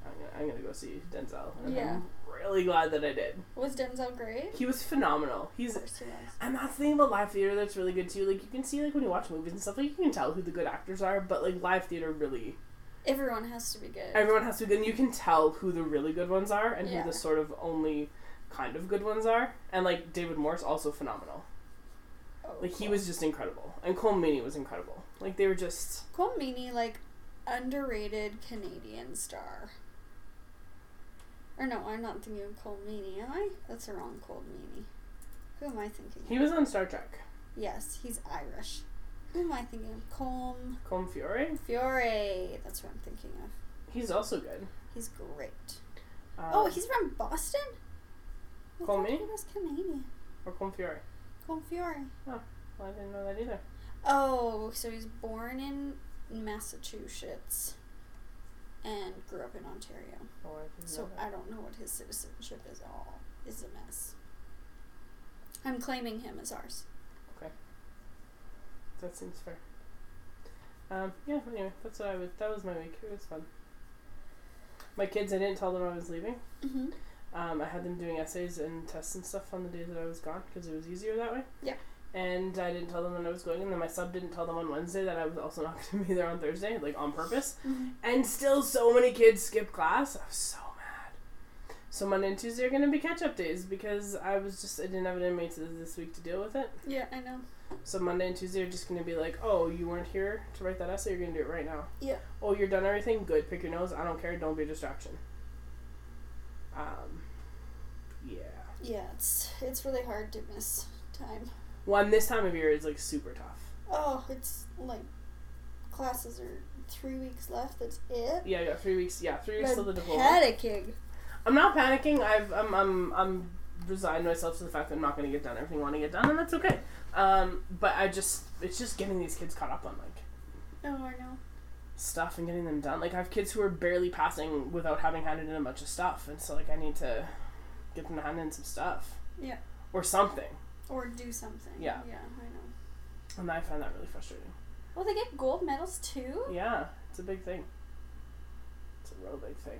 Denzel. And yeah. I'm really glad that I did. Was Denzel great? He was phenomenal. Of course he was. And that's the thing about live theater that's really good too. Like, you can see, like, when you watch movies and stuff, like, you can tell who the good actors are, but, like, live theater really... Everyone has to be good. And you can tell who the really good ones are and who the sort of only kind of good ones are. And, like, David Morse, also phenomenal. Oh, like, cool. He was just incredible. And Colm Meaney was incredible. Like, they were just... Colm Meaney, like, underrated Canadian star. Or no, I'm not thinking of Colm Meaney, am I? That's the wrong Colm Meaney. Who am I thinking of? He was on Star Trek. Yes, he's Irish. Who am I thinking of? Colm Fiore? Fiore. That's what I'm thinking of. He's also good. He's great. He's from Boston? Colm Meaney? He was Canadian. Or Colm Fiore. Colm Fiore. Oh, well, I didn't know that either. Oh, so he's born in Massachusetts and grew up in Ontario. Oh, I don't know what his citizenship is at all. It's a mess. I'm claiming him as ours. Okay. That seems fair. Anyway, that's what that was my week. It was fun. My kids, I didn't tell them I was leaving. Mm-hmm. I had them doing essays and tests and stuff on the days that I was gone, because it was easier that way. Yeah. And I didn't tell them when I was going, and then my sub didn't tell them on Wednesday that I was also not going to be there on Thursday, like, on purpose. Mm-hmm. And still so many kids skipped class. I was so mad. So Monday and Tuesday are going to be catch-up days, because I didn't have an inmate this week to deal with it. Yeah, I know. So Monday and Tuesday are just going to be like, oh, you weren't here to write that essay? You're going to do it right now. Yeah. Oh, you're done everything? Good. Pick your nose. I don't care. Don't be a distraction. Yeah. Yeah, it's really hard to miss time. Well, and this time of year is, like, super tough. Oh, it's, like, classes are 3 weeks left. That's it? Yeah, I got 3 weeks. Yeah, 3 weeks till the diploma. I'm panicking. I'm not panicking. I'm resigned myself to the fact that I'm not going to get done everything I want to get done, and that's okay. But it's just getting these kids caught up on, like... Oh, I know. Stuff and getting them done. Like, I have kids who are barely passing without having handed in a bunch of stuff, and so, like, I need to get them to hand in some stuff. Yeah. Or something. Or do something. Yeah. Yeah, I know. And I find that really frustrating. Well, they get gold medals, too? Yeah. It's a big thing. It's a real big thing.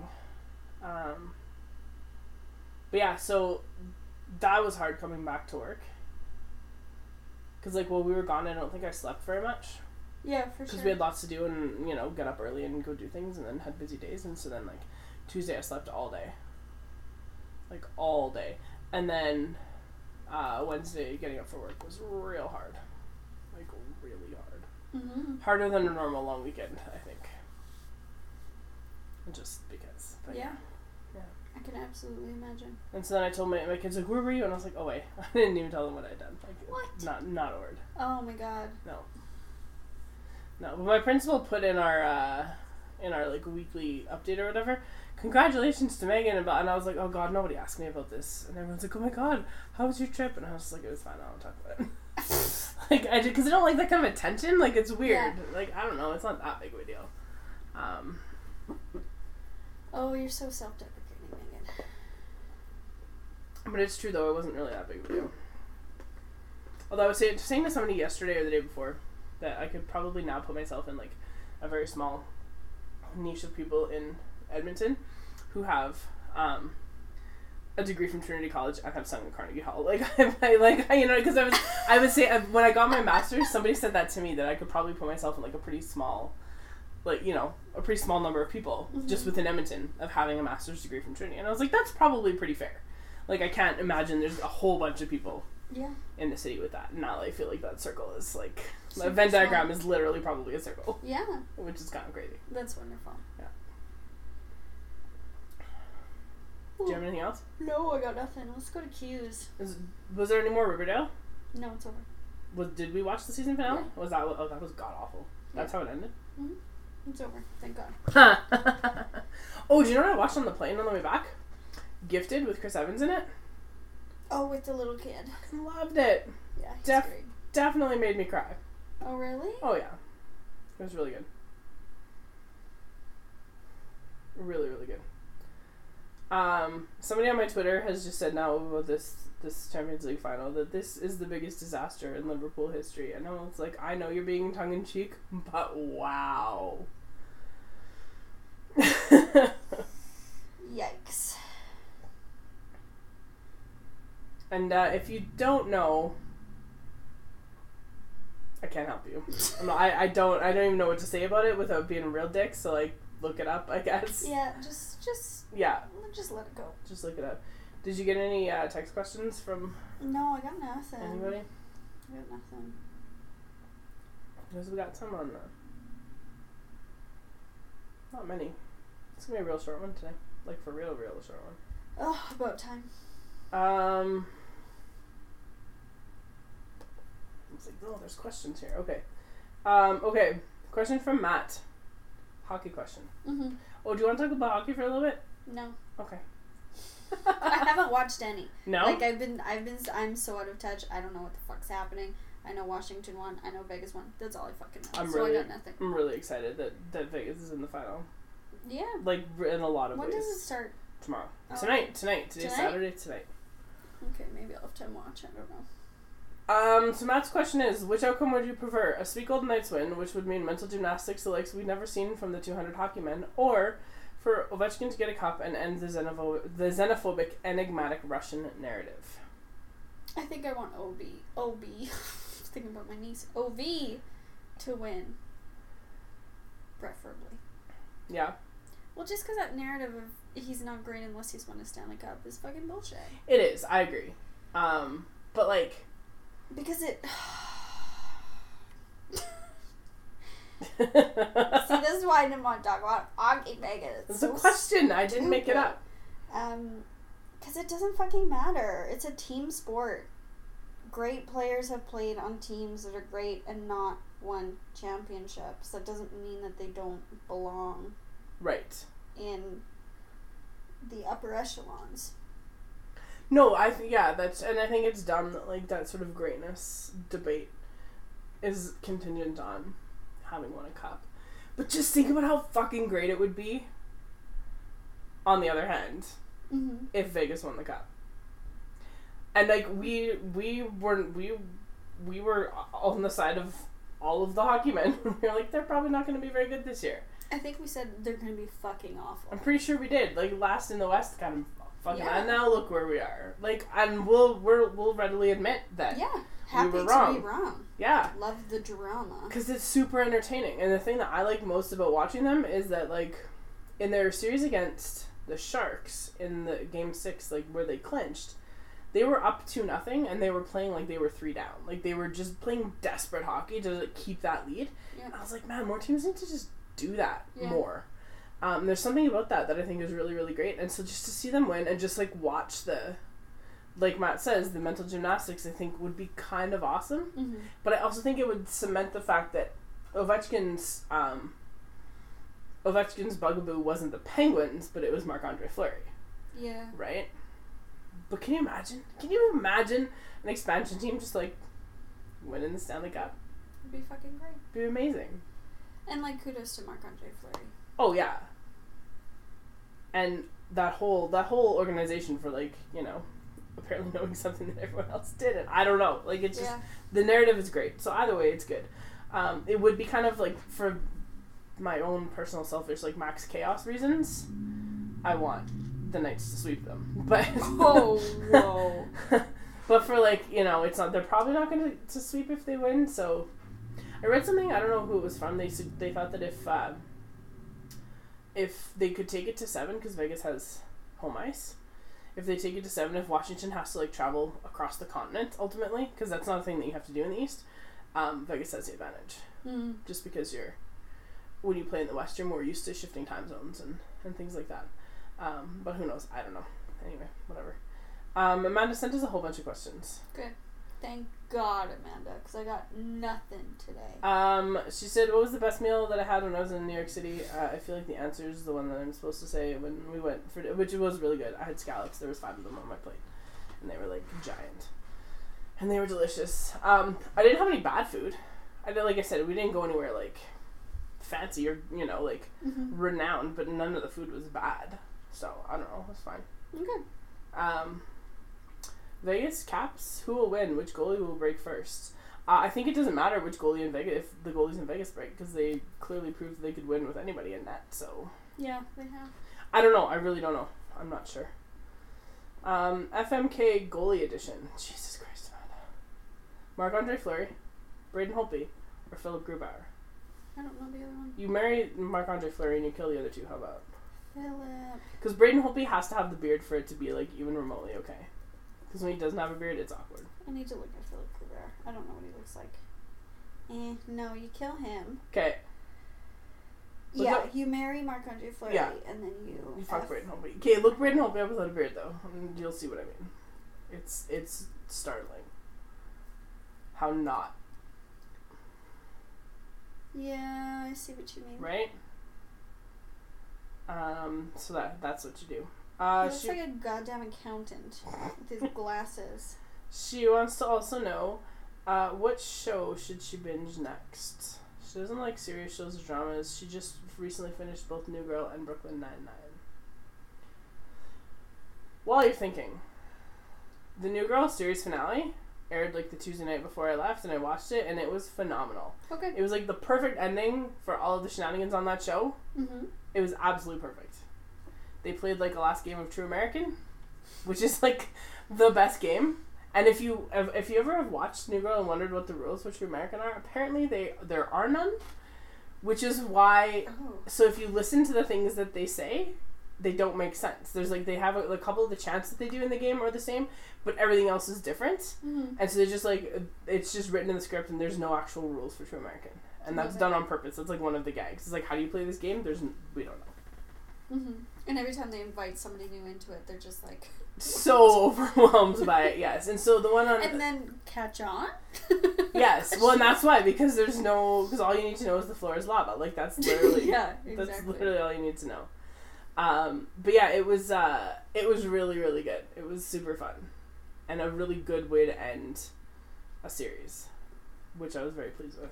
But, yeah, so that was hard coming back to work. Because, like, while we were gone, I don't think I slept very much. Yeah, for sure. Because we had lots to do and, you know, get up early and go do things and then had busy days. And so then, like, Tuesday I slept all day. Like, all day. And then... Wednesday, getting up for work was real hard. Like, really hard. Mm-hmm. Harder than a normal long weekend, I think. Just because. But yeah. I can absolutely imagine. And so then I told my kids, like, where were you? And I was like, oh, wait. I didn't even tell them what I had done. Like, what? Not a word. Oh, my God. No. But my principal put in our, like, weekly update or whatever, congratulations to Megan, and I was like, oh God, nobody asked me about this, and everyone's like, oh my God, how was your trip? And I was just like, it was fine, I don't talk about it. Like, I did, because I don't like that kind of attention. Like, it's weird. Yeah. Like, I don't know, it's not that big of a deal. Oh, you're so self-deprecating, Megan. But it's true though, it wasn't really that big of a deal. Although I was saying to somebody yesterday or the day before that I could probably now put myself in, like, a very small niche of people in Edmonton who have a degree from Trinity College and have sung at Carnegie Hall. Like, I would say when I got my master's, somebody said that to me, that I could probably put myself in, like, a pretty small number of people, mm-hmm. just within Edmonton, of having a master's degree from Trinity. And I was like, that's probably pretty fair. Like, I can't imagine there's a whole bunch of people in the city with that. And now I feel like that circle is, like, a Venn diagram is literally probably a circle. Yeah. Which is kind of crazy. That's wonderful. Yeah. Ooh. Do you have anything else? No, I got nothing. Let's go to Q's. Was there any more Riverdale? No, it's over. Did we watch the season finale? Yeah. Was that? Oh, that was god awful. That's how it ended? Mm-hmm. It's over. Thank God. Oh, do you know what I watched on the plane on the way back? Gifted with Chris Evans in it. Oh, with the little kid. Loved it. Yeah, he's great. Definitely made me cry. Oh, really? Oh, yeah. It was really good. Really, really good. Somebody on my Twitter has just said now about this Champions League final that this is the biggest disaster in Liverpool history. And I was like, I know you're being tongue-in-cheek, but wow. Yikes. And if you don't know, I can't help you. I don't even know what to say about it without being a real dick, so, like, look it up, I guess. Yeah, just let it go. Just look it up. Did you get any text questions from? No, I got nothing. Anybody? I got nothing. Because we got some on that. Not many. It's gonna be a real short one today. Like, for real, real short one. Oh, about time. I was like, oh, there's questions here. Okay. Okay. Question from Matt. Hockey question. Mm-hmm. Oh, do you want to talk about hockey for a little bit? No. Okay. I haven't watched any. No? Like, I'm so out of touch. I don't know what the fuck's happening. I know Washington won. I know Vegas won. That's all I fucking know. I got nothing. I'm really excited that Vegas is in the final. Yeah. Like, in a lot of ways. When does it start? Tomorrow. Oh. Tonight. Today's Saturday. Tonight. Okay, maybe I'll have time to watch. I don't know. So Matt's question is, which outcome would you prefer? A Sweet Golden Knights win, which would mean mental gymnastics, the likes we've never seen from the 200 hockey men, or for Ovechkin to get a cup and end the xenophobic, enigmatic Russian narrative? I think I want OB. Thinking about my niece. OV to win. Preferably. Yeah. Well, just because that narrative of he's not great unless he's won a Stanley Cup is fucking bullshit. It is. I agree. But, like... Because it... See, this is why I didn't want to talk about hockey Vegas. It's a question. I didn't make it up. Because it doesn't fucking matter. It's a team sport. Great players have played on teams that are great and not won championships. That doesn't mean that they don't belong. Right. In the upper echelons. No, I think it's dumb that, like, that sort of greatness debate is contingent on having won a cup. But just think about how fucking great it would be, on the other hand, mm-hmm. if Vegas won the cup. And, like, we were on the side of all of the hockey men. We were like, they're probably not going to be very good this year. I think we said they're going to be fucking awful. I'm pretty sure we did. Like, last in the West kind of. Fucking yeah. And now look where we are. Like, and we'll readily admit that we were wrong. To be wrong. Yeah. Love the drama. Because it's super entertaining. And the thing that I like most about watching them is that, like, in their series against the Sharks in the Game 6, like, where they clinched, they were up 2-0 and they were playing like they were 3 down. Like, they were just playing desperate hockey to, like, keep that lead. Yeah. And I was like, man, more teams need to just do that more. There's something about that I think is really, really great. And so just to see them win and just, like, watch the, like Matt says, the mental gymnastics, I think would be kind of awesome. Mm-hmm. But I also think it would cement the fact that Ovechkin's bugaboo wasn't the Penguins, but it was Marc-Andre Fleury. Yeah. Right? But can you imagine? Can you imagine an expansion team just, like, winning the Stanley Cup? It'd be fucking great. It'd be amazing. And, like, kudos to Marc-Andre Fleury. Oh, yeah. And that whole organization for, like, you know, apparently knowing something that everyone else didn't. I don't know. Like, it's just, the narrative is great. So either way, it's good. It would be kind of, like, for my own personal selfish, like, Max Chaos reasons, I want the Knights to sweep them. But but for, like, you know, it's not. They're probably not going to sweep if they win. So I read something. I don't know who it was from. They thought that if they could take it to 7, because Vegas has home ice. If they take it to 7, if Washington has to, like, travel across the continent, ultimately, because that's not a thing that you have to do in the East, Vegas has the advantage. Mm. Just because when you play in the West, you're more used to shifting time zones and things like that. But who knows? I don't know. Anyway, whatever. Amanda sent us a whole bunch of questions. Good. Thank God, Amanda, because I got nothing today. She said, what was the best meal that I had when I was in New York City? I feel like the answer is the one that I'm supposed to say when we went for, which it was really good. I had scallops. There was 5 of them on my plate, and they were, like, giant. And they were delicious. I didn't have any bad food. Like I said, we didn't go anywhere, like, fancy or, you know, like, renowned, but none of the food was bad. So, I don't know. It was fine. Okay. Vegas, Caps, who will win? Which goalie will break first? I think it doesn't matter which goalie in Vegas, if the goalies in Vegas break, because they clearly proved that they could win with anybody in net, so. Yeah, they have. I don't know. I really don't know. I'm not sure. FMK Goalie Edition. Jesus Christ, Amanda. Marc-Andre Fleury, Braden Holtby, or Philip Grubauer? I don't know the other one. You marry Marc-Andre Fleury and you kill the other two. How about? Philip. Because Braden Holtby has to have the beard for it to be, like, even remotely okay. Because when he doesn't have a beard, it's awkward. I need to look at Philip Grubauer. I don't know what he looks like. No, you kill him. Okay. Yeah, you marry Marc-Andre Fleury, and then you fuck Braden Holtby. Okay, look Braden Holtby up without a beard, though. You'll see what I mean. It's startling. How not. Yeah, I see what you mean. Right? So that's what you do. He looks like a goddamn accountant with his glasses. She wants to also know, what show should she binge next? She doesn't like serious shows or dramas. She just recently finished both New Girl and Brooklyn Nine-Nine. While you're thinking, the New Girl series finale aired, like, the Tuesday night before I left, and I watched it, and it was phenomenal. Okay. It was, like, the perfect ending for all of the shenanigans on that show. Mm-hmm. It was absolutely perfect. They played, like, a last game of True American, which is, like, the best game. And if you ever have watched New Girl and wondered what the rules for True American are, apparently there are none, which is why... Oh. So if you listen to the things that they say, they don't make sense. There's, like, they have a couple of the chants that they do in the game are the same, but everything else is different. Mm-hmm. And so they just, like, it's just written in the script and there's no actual rules for True American. And that's done on purpose. That's, like, one of the gags. It's like, how do you play this game? We don't know. Mm-hmm. And every time they invite somebody new into it, they're just, like... so overwhelmed by it, yes. And so the one on... And then catch on? Yes. Well, and that's why, because there's no... Because all you need to know is the floor is lava. Like, that's literally... Yeah, exactly. That's literally all you need to know. But yeah, it was really, really good. It was super fun. And a really good way to end a series, which I was very pleased with.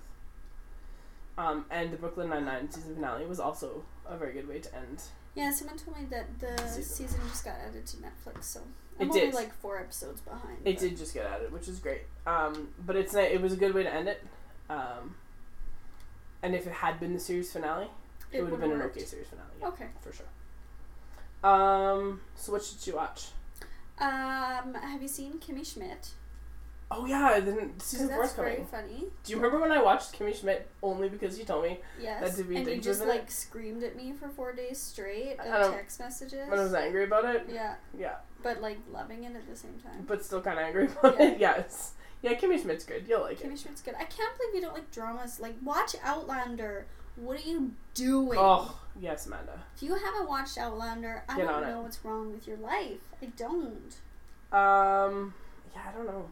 And the Brooklyn Nine-Nine season finale was also a very good way to end... Yeah, someone told me that the season just got added to Netflix, so I'm only, like, 4 episodes behind. It did just get added, which is great. But it was a good way to end it. And if it had been the series finale, it would have been an okay series finale. Yeah, okay. For sure. So what should you watch? Have you seen Kimmy Schmidt? Oh, yeah, the season 4 is coming. That's very funny. Do you remember when I watched Kimmy Schmidt only because you told me that to be a thing? And you just, like, screamed at me for 4 days straight of text messages. When I was angry about it? Yeah. Yeah. But, like, loving it at the same time. But still kind of angry about it? Yes. Yeah, Kimmy Schmidt's good. You'll like it. Kimmy Schmidt's good. I can't believe you don't like dramas. Like, watch Outlander. What are you doing? Oh, yes, Amanda. If you haven't watched Outlander, I don't know what's wrong with your life. I don't. Yeah, I don't know.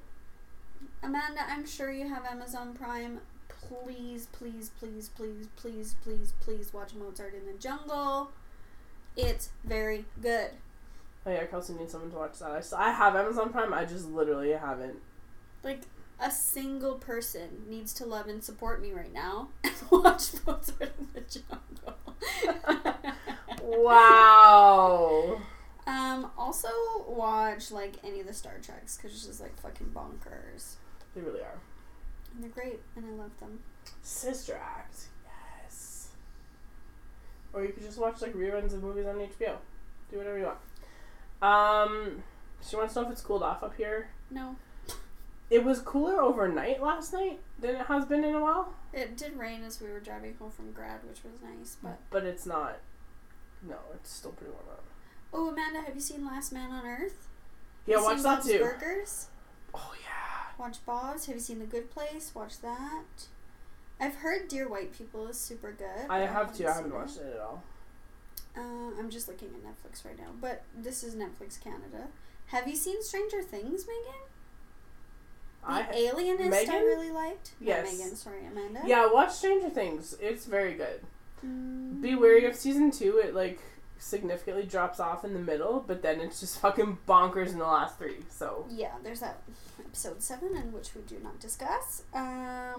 Amanda, I'm sure you have Amazon Prime. Please, please, please, please, please, please, please watch Mozart in the Jungle. It's very good. Oh yeah, Kelsey needs someone to watch that. I have Amazon Prime. I just literally haven't. Like, a single person needs to love and support me right now and watch Mozart in the Jungle. Wow. Also watch, like, any of the Star Treks, because it's just, like, fucking bonkers. They really are. And they're great, and I love them. Sister Act, yes. Or you could just watch, like, reruns of movies on HBO. Do whatever you want. So you want to know if it's cooled off up here? No. It was cooler overnight last night than it has been in a while. It did rain as we were driving home from grad, which was nice, but... But it's not... No, it's still pretty warm out. Oh, Amanda, have you seen Last Man on Earth? Yeah, watch that too. Burgers? Oh, yeah. Watch Bob's. Have you seen The Good Place? Watch that. I've heard Dear White People is super good. I have too. I haven't watched it at all. I'm just looking at Netflix right now, but this is Netflix Canada. Have you seen Stranger Things, Megan? The Alienist Megan? I really liked. Yes. Not Megan, sorry, Amanda. Yeah, watch Stranger Things. It's very good. Mm. Be wary of season 2. It, like, significantly drops off in the middle, but then it's just fucking bonkers in the last 3, so. Yeah, there's that episode 7, in which we do not discuss. Other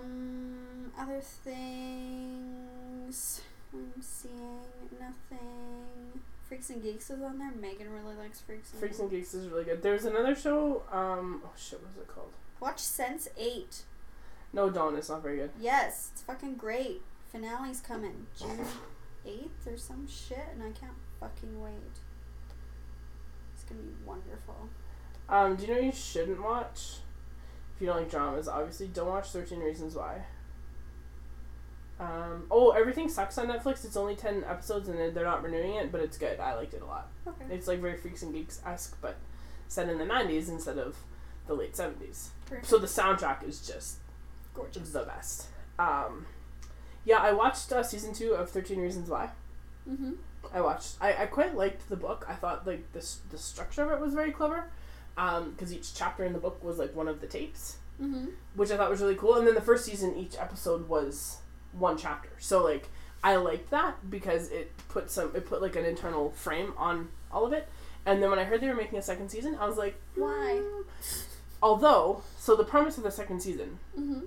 things... I'm seeing nothing. Freaks and Geeks is on there. Megan really likes Freaks and Geeks is really good. There's another show. Oh shit, what was it called? Watch Sense 8. No, don't. It's not very good. Yes, it's fucking great. Finale's coming June 8th or some shit, and I can't fucking wait. It's gonna be wonderful. Do you know you shouldn't watch? If you don't like dramas, obviously, don't watch 13 Reasons Why. Everything Sucks on Netflix. It's only 10 episodes and they're not renewing it, but it's good. I liked it a lot. Okay. It's like very Freaks and Geeks-esque, but set in the 90s instead of the late 70s. Perfect. So the soundtrack is just gorgeous. The best. Yeah, I watched season 2 of 13 Reasons Why. Mm-hmm. I quite liked the book. I thought like the structure of it was very clever, because each chapter in the book was like one of the tapes, mm-hmm. which I thought was really cool. And then the first season, each episode was one chapter. So like I liked that because it put like an internal frame on all of it. And then when I heard they were making a second season, I was like, why? Although, so the premise of the second season mm-hmm.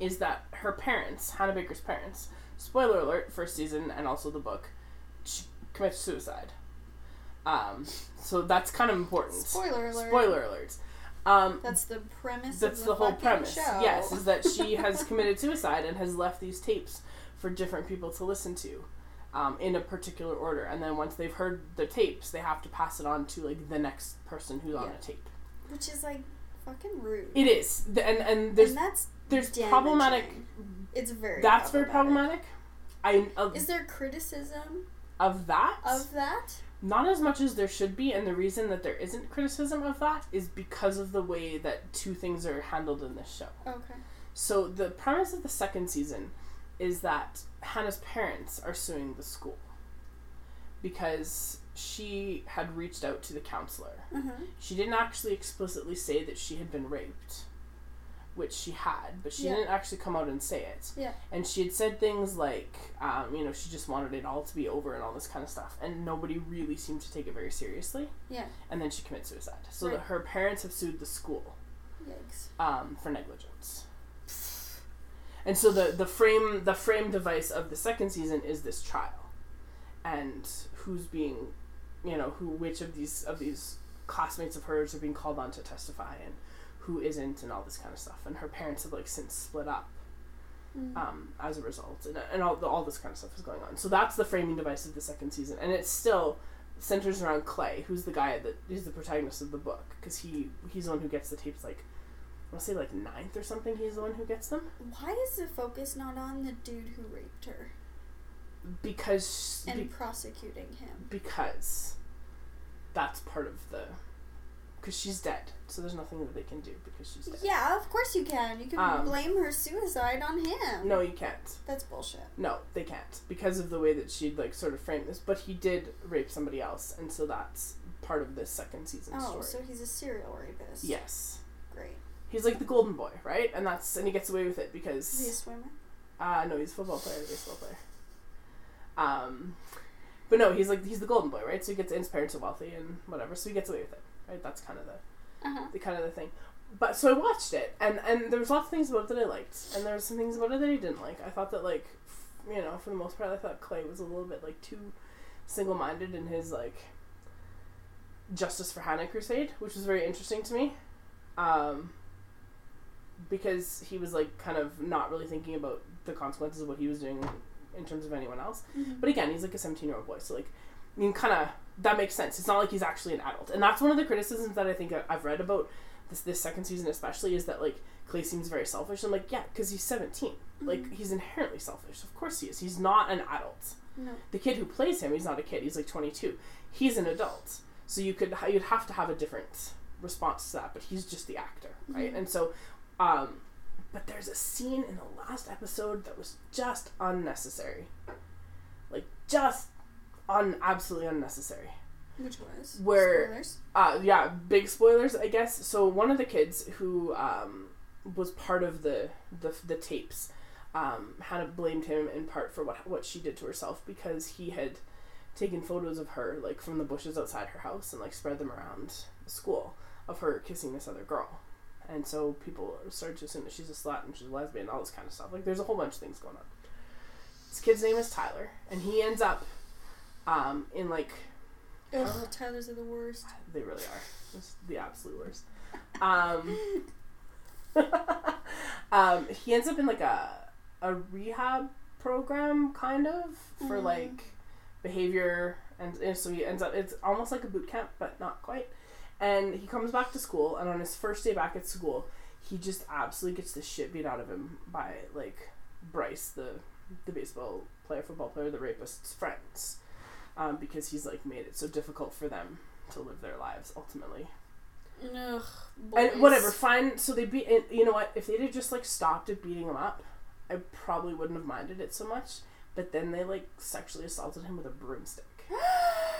is that her parents, Hannah Baker's parents, spoiler alert, first season and also the book, she commits suicide. So that's kind of important. Spoiler alert. That's the premise. That's the whole premise. Show. Yes, is that she has committed suicide and has left these tapes for different people to listen to, in a particular order. And then once they've heard the tapes, they have to pass it on to like the next person who's on a tape. Which is like fucking rude. It is, and there's problematic. It's very. That's very problematic. Is there criticism of that? Not as much as there should be, and the reason that there isn't criticism of that is because of the way that two things are handled in this show. Okay. So the premise of the second season is that Hannah's parents are suing the school because she had reached out to the counselor. Mm-hmm. She didn't actually explicitly say that she had been raped, which she had, but she didn't actually come out and say it. Yeah. And she had said things like, she just wanted it all to be over and all this kind of stuff. And nobody really seemed to take it very seriously. Yeah. And then she commits suicide. So right. Her parents have sued the school. Yikes. For negligence. And so the frame device of the second season is this trial. And who's being, which of these classmates of hers are being called on to testify and who isn't and all this kind of stuff. And her parents have, like, since split up as a result. And all this kind of stuff is going on. So that's the framing device of the second season. And it still centers around Clay, who's the guy that is the protagonist of the book. Because he's the one who gets the tapes, like, I want to say, like, 9th or something. He's the one who gets them. Why is the focus not on the dude who raped her? Because... And prosecuting him. Because that's part of the... Because she's dead, so there's nothing that they can do because she's dead. Yeah, of course you can. You can blame her suicide on him. No, you can't. That's bullshit. No, they can't because of the way that she'd like sort of framed this. But he did rape somebody else, and so that's part of this second season story. Oh, so he's a serial rapist. Yes. Great. He's like the golden boy, right? And that's he gets away with it because. Is he a swimmer? No, he's a football player. Baseball player. But no, he's the golden boy, right? So he gets his parents are wealthy and whatever, so he gets away with it. Right, that's kind of the thing. But so I watched it, and there was lots of things about it that I liked, and there was some things about it that I didn't like. I thought that for the most part, I thought Clay was a little bit like too single-minded in his like justice for Hannah crusade, which was very interesting to me, because he was like kind of not really thinking about the consequences of what he was doing in terms of anyone else. Mm-hmm. But again, he's like a 17-year-old boy, so like you can kind of that makes sense. It's not like he's actually an adult. And that's one of the criticisms that I think I've read about this second season especially, is that, like, Clay seems very selfish. I'm like, yeah, because he's 17. Mm-hmm. Like, he's inherently selfish. Of course he is. He's not an adult. No. The kid who plays him, he's not a kid. He's, like, 22. He's an adult. So you'd have to have a different response to that, but he's just the actor, right? Mm-hmm. And so, but there's a scene in the last episode that was just unnecessary. Like, just absolutely unnecessary. Which was? Where, spoilers? Yeah, big spoilers, I guess. So one of the kids who was part of the tapes Hannah blamed him in part for what she did to herself, because he had taken photos of her, like, from the bushes outside her house and, like, spread them around the school of her kissing this other girl. And so people started to assume that she's a slut and she's a lesbian and all this kind of stuff. Like, there's a whole bunch of things going on. This kid's name is Tyler, and he ends up in, like... Oh, Tyler's are the worst. They really are. It's the absolute worst. He ends up in, like, a rehab program, kind of, for, mm-hmm. like, behavior. And so he ends up... It's almost like a boot camp, but not quite. And he comes back to school, and on his first day back at school, he just absolutely gets the shit beat out of him by, like, Bryce, the baseball player, football player, the rapist's friends. Because he's, like, made it so difficult for them to live their lives, ultimately. Ugh, boys. And whatever, fine. So they beat... And you know what? If they'd have just, like, stopped at beating him up, I probably wouldn't have minded it so much. But then they, like, sexually assaulted him with a broomstick.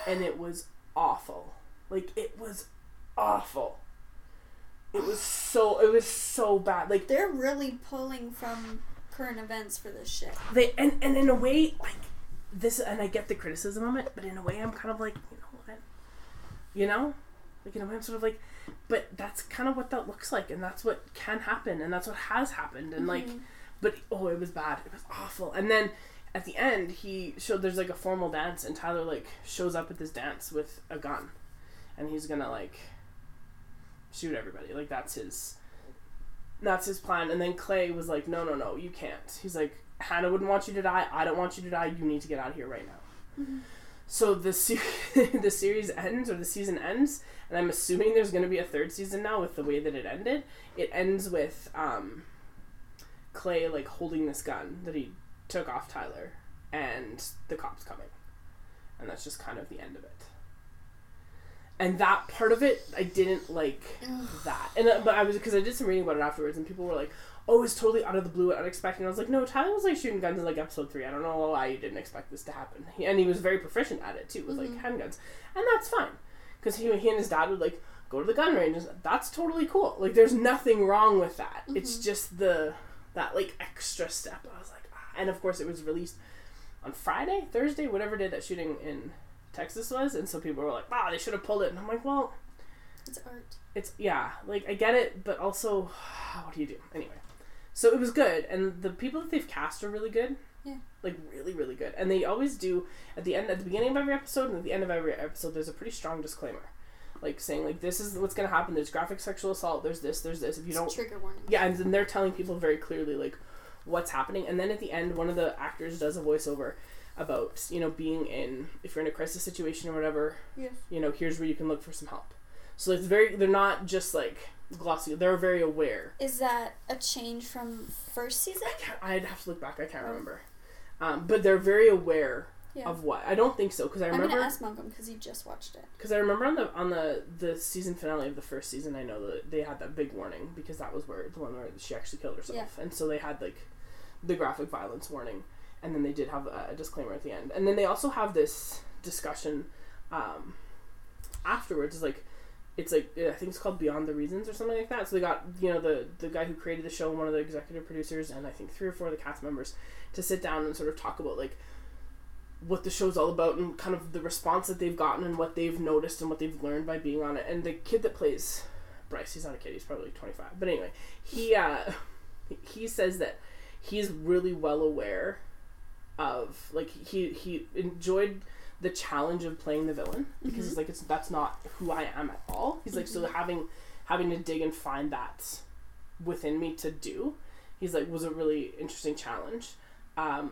And it was awful. Like, it was awful. It was so bad. Like, they're really pulling from current events for this shit. And in a way, like... This, and I get the criticism of it, but in a way I'm kind of like, you know what? You know? Like, in a way I'm sort of like, but that's kind of what that looks like, and that's what can happen, and that's what has happened, and mm-hmm. like, but, oh, it was bad. It was awful. And then at the end, he showed, there's, like, a formal dance, and Tyler, like, shows up at this dance with a gun, and he's gonna, like, shoot everybody. Like, that's his plan. And then Clay was like, no, you can't. He's like, Hannah wouldn't want you to die. I don't want you to die. You need to get out of here right now. Mm-hmm. So the series ends, or the season ends, and I'm assuming there's going to be a third season now with the way that it ended. It ends with Clay, like, holding this gun that he took off Tyler, and the cops coming. And that's just kind of the end of it. And that part of it, I didn't like that. And but I was, because I did some reading about it afterwards, and people were like, oh, it's totally out of the blue and unexpected. And I was like, no, Tyler was, like, shooting guns in, like, episode 3. I don't know why you didn't expect this to happen. He was very proficient at it, too, with, mm-hmm. like, handguns. And that's fine. Because he and his dad would, like, go to the gun range. That's totally cool. Like, there's nothing wrong with that. Mm-hmm. It's just that, like, extra step. I was like, ah. And, of course, it was released on Thursday, whatever day that shooting in Texas was. And so people were like, wow, they should have pulled it. And I'm like, well. It's art. It's, yeah. Like, I get it, but also, what do you do? Anyway. So it was good, and the people that they've cast are really good. Yeah. Like, really, really good. And they always do, at the beginning of every episode and at the end of every episode, there's a pretty strong disclaimer. Like, saying, like, this is what's going to happen. There's graphic sexual assault. There's this. If you don't... Trigger warning. Yeah, and then they're telling people very clearly, like, what's happening. And then at the end, one of the actors does a voiceover about, you know, being in... If you're in a crisis situation or whatever, yes. You know, here's where you can look for some help. So it's very... They're not just, like... glossy. They're very aware. Is that a change from first season? I'd have to look back. I can't remember. But they're very aware of what. I don't think so, because I remember. I'm gonna ask Malcolm because he just watched it. Because I remember on the season finale of the first season, I know that they had that big warning, because that was the one where she actually killed herself, and so they had, like, the graphic violence warning, and then they did have a disclaimer at the end, and then they also have this discussion afterwards. Is like. It's like, I think it's called Beyond the Reasons or something like that. So they got, you know, the guy who created the show and one of the executive producers and I think 3 or 4 of the cast members to sit down and sort of talk about, like, what the show's all about and kind of the response that they've gotten and what they've noticed and what they've learned by being on it. And the kid that plays Bryce, he's not a kid, he's probably 25. But anyway, he says that he's really well aware of, like, he enjoyed... the challenge of playing the villain, because it's like, that's not who I am at all. He's like, so having to dig and find that within me to do, he's like, was a really interesting challenge.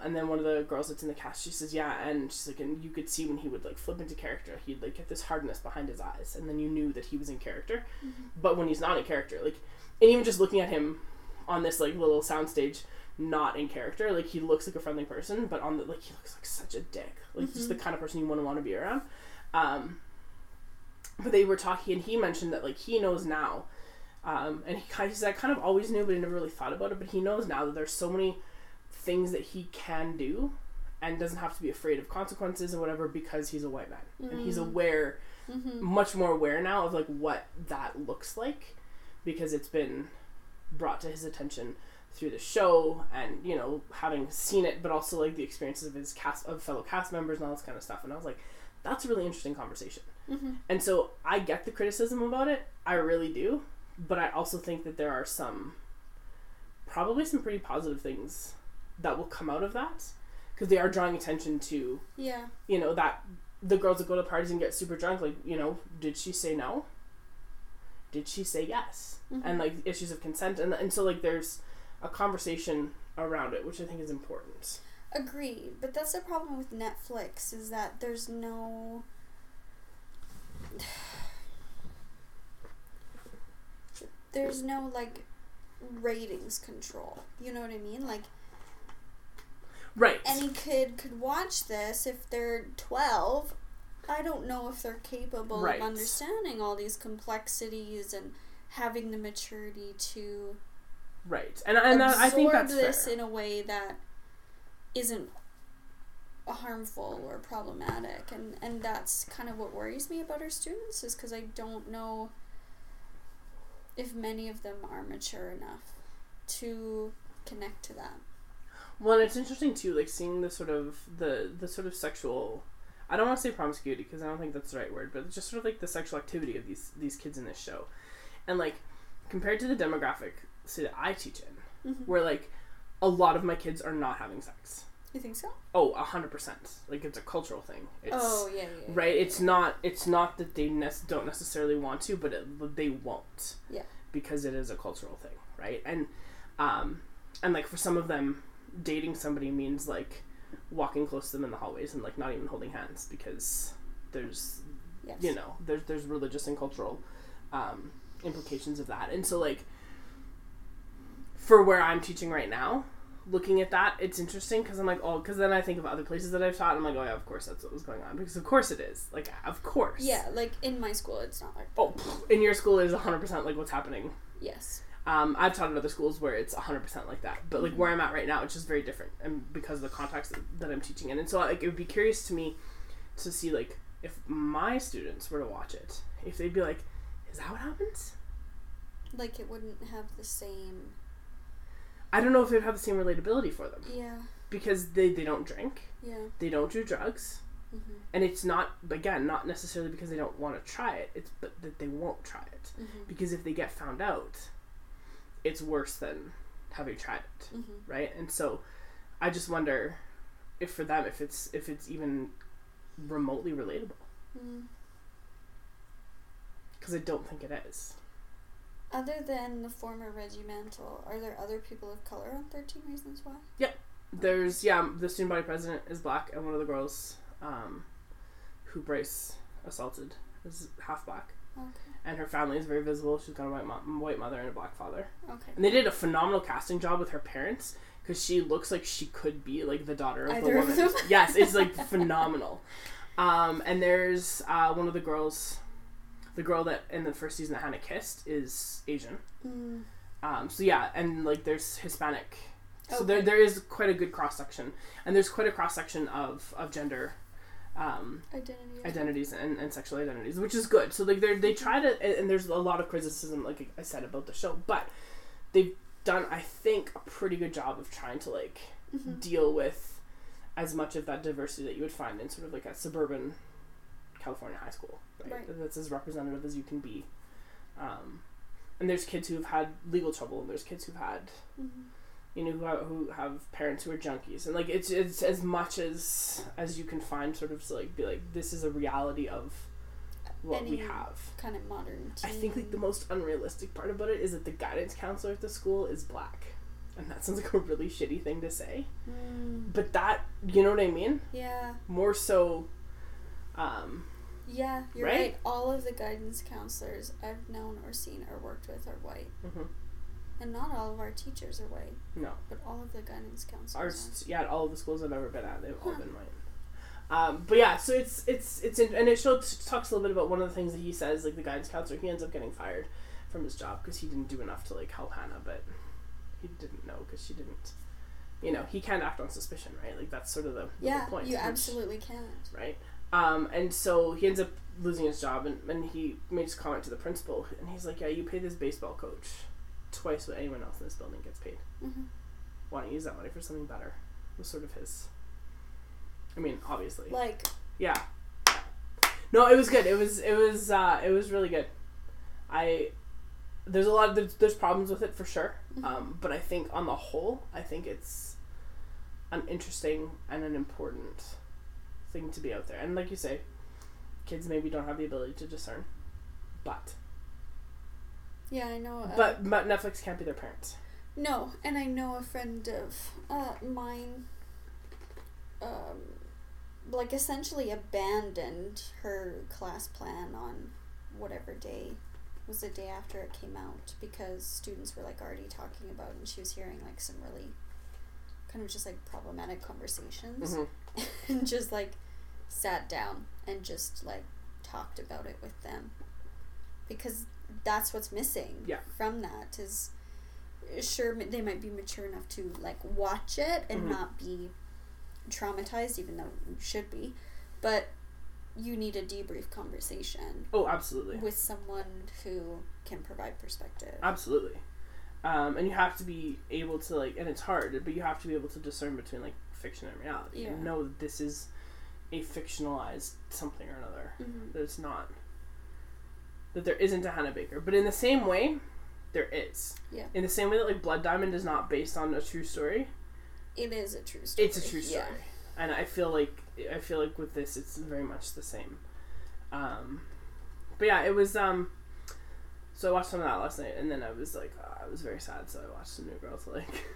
And then one of the girls that's in the cast, she says, yeah, and she's like, and you could see when he would, like, flip into character, he'd, like, get this hardness behind his eyes, and then you knew that he was in character. Mm-hmm. But when he's not in character, like, and even just looking at him on this, like, little soundstage, not in character, like, he looks like a friendly person, but on the, like, he looks like such a dick. Like, mm-hmm. just the kind of person you wouldn't want to be around. But they were talking, and he mentioned that, like, he knows now, and he said, I kind of always knew, but I never really thought about it, but he knows now that there's so many things that he can do and doesn't have to be afraid of consequences or whatever because he's a white man. Mm. And he's aware, mm-hmm. much more aware now of, like, what that looks like because it's been brought to his attention through the show and, you know, having seen it, but also, like, the experiences of his cast, of fellow cast members and all this kind of stuff. And I was like, that's a really interesting conversation. Mm-hmm. And so I get the criticism about it. I really do. But I also think that there are some, probably some pretty positive things that will come out of that, because they are drawing attention to, yeah, you know, that the girls that go to parties and get super drunk, like, you know, did she say no? Did she say yes? Mm-hmm. And, like, issues of consent, and so, like, there's a conversation around it, which I think is important. Agreed, but that's the problem with Netflix, is that there's no like, ratings control. You know what I mean? Like, right. Any kid could watch this if they're 12. I don't know if they're capable right. of understanding all these complexities and having the maturity to right. And absorb I think that's this fair. In a way that isn't harmful or problematic. And that's kind of what worries me about our students, is because I don't know if many of them are mature enough to connect to that. Well, and it's interesting, too, like, seeing the sort of, the sort of sexual, I don't want to say promiscuity, because I don't think that's the right word, but just sort of, like, the sexual activity of these kids in this show. And, like, compared to the demographic, say, that I teach in, mm-hmm. where, like, a lot of my kids are not having sex. You think so? Oh, 100%. Like, it's a cultural thing. It's, oh, yeah. Right? Yeah. It's not that they don't necessarily want to, but they won't. Yeah. Because it is a cultural thing, right? And like, for some of them, dating somebody means, like, walking close to them in the hallways and, like, not even holding hands, because there's, yes. you know, there's religious and cultural implications of that. And so, like, for where I'm teaching right now, looking at that, it's interesting, because I'm like, oh, because then I think of other places that I've taught, and I'm like, oh, yeah, of course that's what was going on, because of course it is. Like, of course. Yeah, like, in my school, it's not like that. Oh, in your school, it is 100%, like, what's happening. Yes. I've taught at other schools where it's 100% like that. But, like, where I'm at right now, it's just very different, and because of the context that I'm teaching in. And so, like, it would be curious to me to see, like, if my students were to watch it, if they'd be like, is that what happens? Like, it wouldn't have the same... I don't know if it would have the same relatability for them. Yeah. Because they don't drink. Yeah. They don't do drugs. Mm-hmm. And it's not, again, not necessarily because they don't want to try it. It's but that they won't try it. Mm-hmm. Because if they get found out... it's worse than having tried it, mm-hmm. right? And so I just wonder if for them, if it's even remotely relatable. Because I don't think it is. Other than the former regimental, are there other people of color on 13 Reasons Why? Yep. There's, the student body president is black, and one of the girls who Bryce assaulted is half black. Okay. And her family is very visible. She's got a white mother and a black father. Okay. And they did a phenomenal casting job with her parents, because she looks like she could be, like, the daughter of the woman. Of yes, it's, like, phenomenal. And there's one of the girls, the girl that in the first season that Hannah kissed is Asian. Mm. So, yeah, and, like, there's Hispanic. So okay. there is quite a good cross-section. And there's quite a cross-section of gender identities and sexual identities, which is good. So, like, they try to, and there's a lot of criticism, like I said, about the show, but they've done, I think, a pretty good job of trying to, like, mm-hmm. deal with as much of that diversity that you would find in sort of, like, a suburban California high school, right? That's as representative as you can be. And there's kids who've had legal trouble, and there's kids who've had, mm-hmm. you know, who have parents who are junkies, and, like, it's as much as you can find, sort of, to, like, be like, this is a reality of what we have. Kind of modern teen. I think, like, the most unrealistic part about it is that the guidance counselor at the school is black. and that sounds like a really shitty thing to say, but that, you know what I mean? Yeah. More so, yeah, you're right. All of the guidance counselors I've known or seen or worked with are white. Mm-hmm. And not all of our teachers are white. No. But all of the guidance counselors. All of the schools I've ever been at, they've all been white. But yeah, so it's and it talks a little bit about one of the things that he says, like the guidance counselor, he ends up getting fired from his job because he didn't do enough to like help Hannah, but he didn't know because she didn't, you know, he can't act on suspicion, right? Like that's sort of the point. Yeah, you absolutely can't. Right? And so he ends up losing his job, and he makes a comment to the principal, and he's like, yeah, you pay this baseball coach twice what anyone else in this building gets paid. Mm-hmm. Why don't you use that money for something better? It was sort of his... I mean, obviously. Like... Yeah. No, it was good. It was really good. There's a lot of... There's problems with it, for sure. Mm-hmm. But I think, on the whole, I think it's an interesting and an important thing to be out there. And like you say, kids maybe don't have the ability to discern. But... Yeah, I know. But Netflix can't be their parents. No, and I know a friend of mine, like, essentially abandoned her class plan on whatever day was the day after it came out because students were, like, already talking about it, and she was hearing, like, some really kind of just, like, problematic conversations. Mm-hmm. And just, like, sat down and just, like, talked about it with them. Because... that's what's missing from that is, sure, they might be mature enough to, like, watch it and not be traumatized, even though you should be, but you need a debrief conversation. Oh, absolutely. With someone who can provide perspective. Absolutely. And you have to be able to, like, and it's hard, but you have to be able to discern between, like, fiction and reality. Yeah. And know that this is a fictionalized something or another. Mm-hmm. That it's not... that there isn't a Hannah Baker. But in the same way, there is. Yeah. In the same way that, like, Blood Diamond is not based on a true story. It is a true story. It's a true story. Yeah. And I feel like with this, it's very much the same. But yeah, it was, so I watched some of that last night, and then I was like, oh, I was very sad, so I watched some New Girl to, like,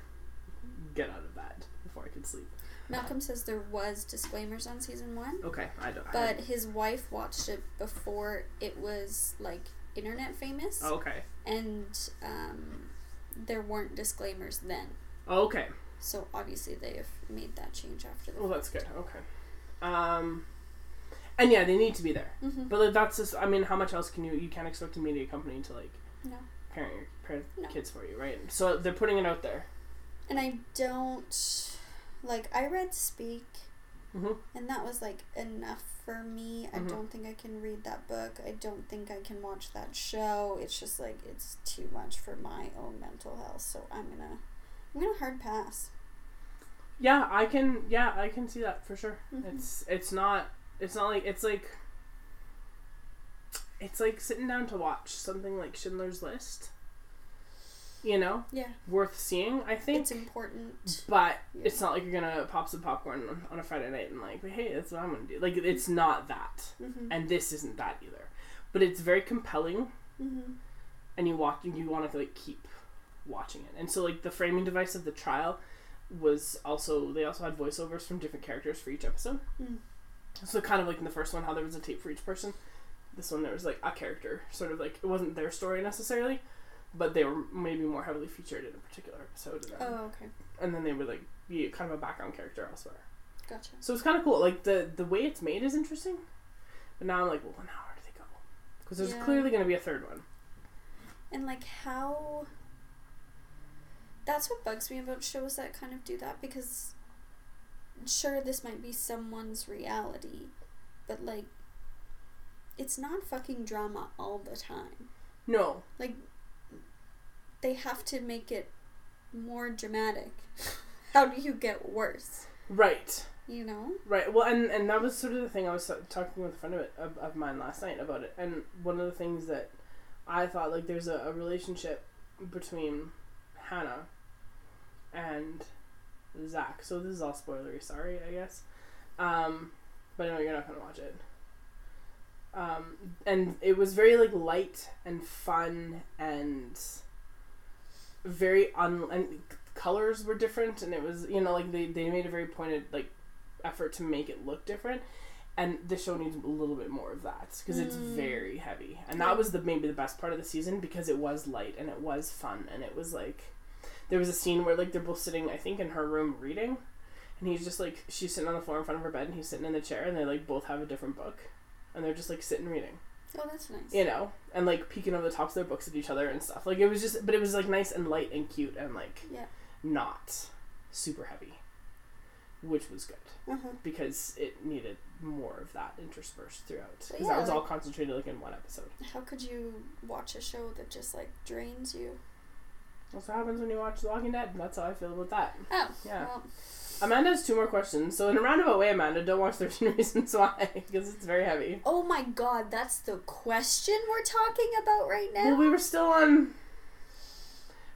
get out of bed before I could sleep. Malcolm says there was disclaimers on season 1. Okay, But his wife watched it before it was, like, internet famous. Oh, okay. And there weren't disclaimers then. Oh, okay. So obviously they have made that change after that. Well, that's good. Okay. And yeah, they need to be there. Mm-hmm. But like, that's just, I mean, how much else can you can't expect a media company to, like, parent kids for you, right? So they're putting it out there. And I don't... Like, I read Speak, and that was, like, enough for me. I don't think I can read that book. I don't think I can watch that show. It's just, like, it's too much for my own mental health, so I'm gonna hard pass. Yeah, I can see that for sure. Mm-hmm. It's like sitting down to watch something like Schindler's List. You know? Yeah. Worth seeing, I think. It's important. But it's not like you're going to pop some popcorn on a Friday night and, like, hey, that's what I'm going to do. Like, it's not that. Mm-hmm. And this isn't that either. But it's very compelling. Mm-hmm. And you want to, like, keep watching it. And so, like, the framing device of the trial was also... They also had voiceovers from different characters for each episode. Mm. So kind of like in the first one, how there was a tape for each person. This one, there was, like, a character. Sort of, like, it wasn't their story necessarily. But they were maybe more heavily featured in a particular episode. Oh, okay. And then they would, like, be kind of a background character elsewhere. Gotcha. So it's kind of cool. Like, the way it's made is interesting. But now I'm like, well, how far do they go? Because there's clearly going to be a third one. And, like, how... That's what bugs me about shows that kind of do that. Because, sure, this might be someone's reality. But, like, it's not fucking drama all the time. No. Like... They have to make it more dramatic. How do you get worse? Right. You know? Right. Well, and that was sort of the thing I was talking with a friend of mine last night about it. And one of the things that I thought, like, there's a relationship between Hannah and Zach. So this is all spoilery, sorry, I guess. But I know you're not going to watch it. And it was very, like, light and fun and... Very and colors were different, and it was, you know, like they made a very pointed like effort to make it look different. And the show needs a little bit more of that because it's very heavy. And that was maybe the best part of the season because it was light and it was fun. And it was like, there was a scene where like they're both sitting, I think, in her room reading. And he's just like, she's sitting on the floor in front of her bed and he's sitting in the chair, and they like both have a different book. And they're just like sitting reading. Oh, that's nice. You know, and like peeking over the tops of their books at each other and stuff. Like it was just, but it was like nice and light and cute and like not super heavy. Which was good because it needed more of that interspersed throughout, because that was like, all concentrated like in one episode. How could you watch a show that just like drains you? That's what happens when you watch The Walking Dead. That's how I feel about that. Oh yeah. Well. Amanda has two more questions, so in a roundabout way, Amanda, don't watch 13 Reasons Why because it's very heavy. Oh my god, that's the question we're talking about right now. Well, we were still on,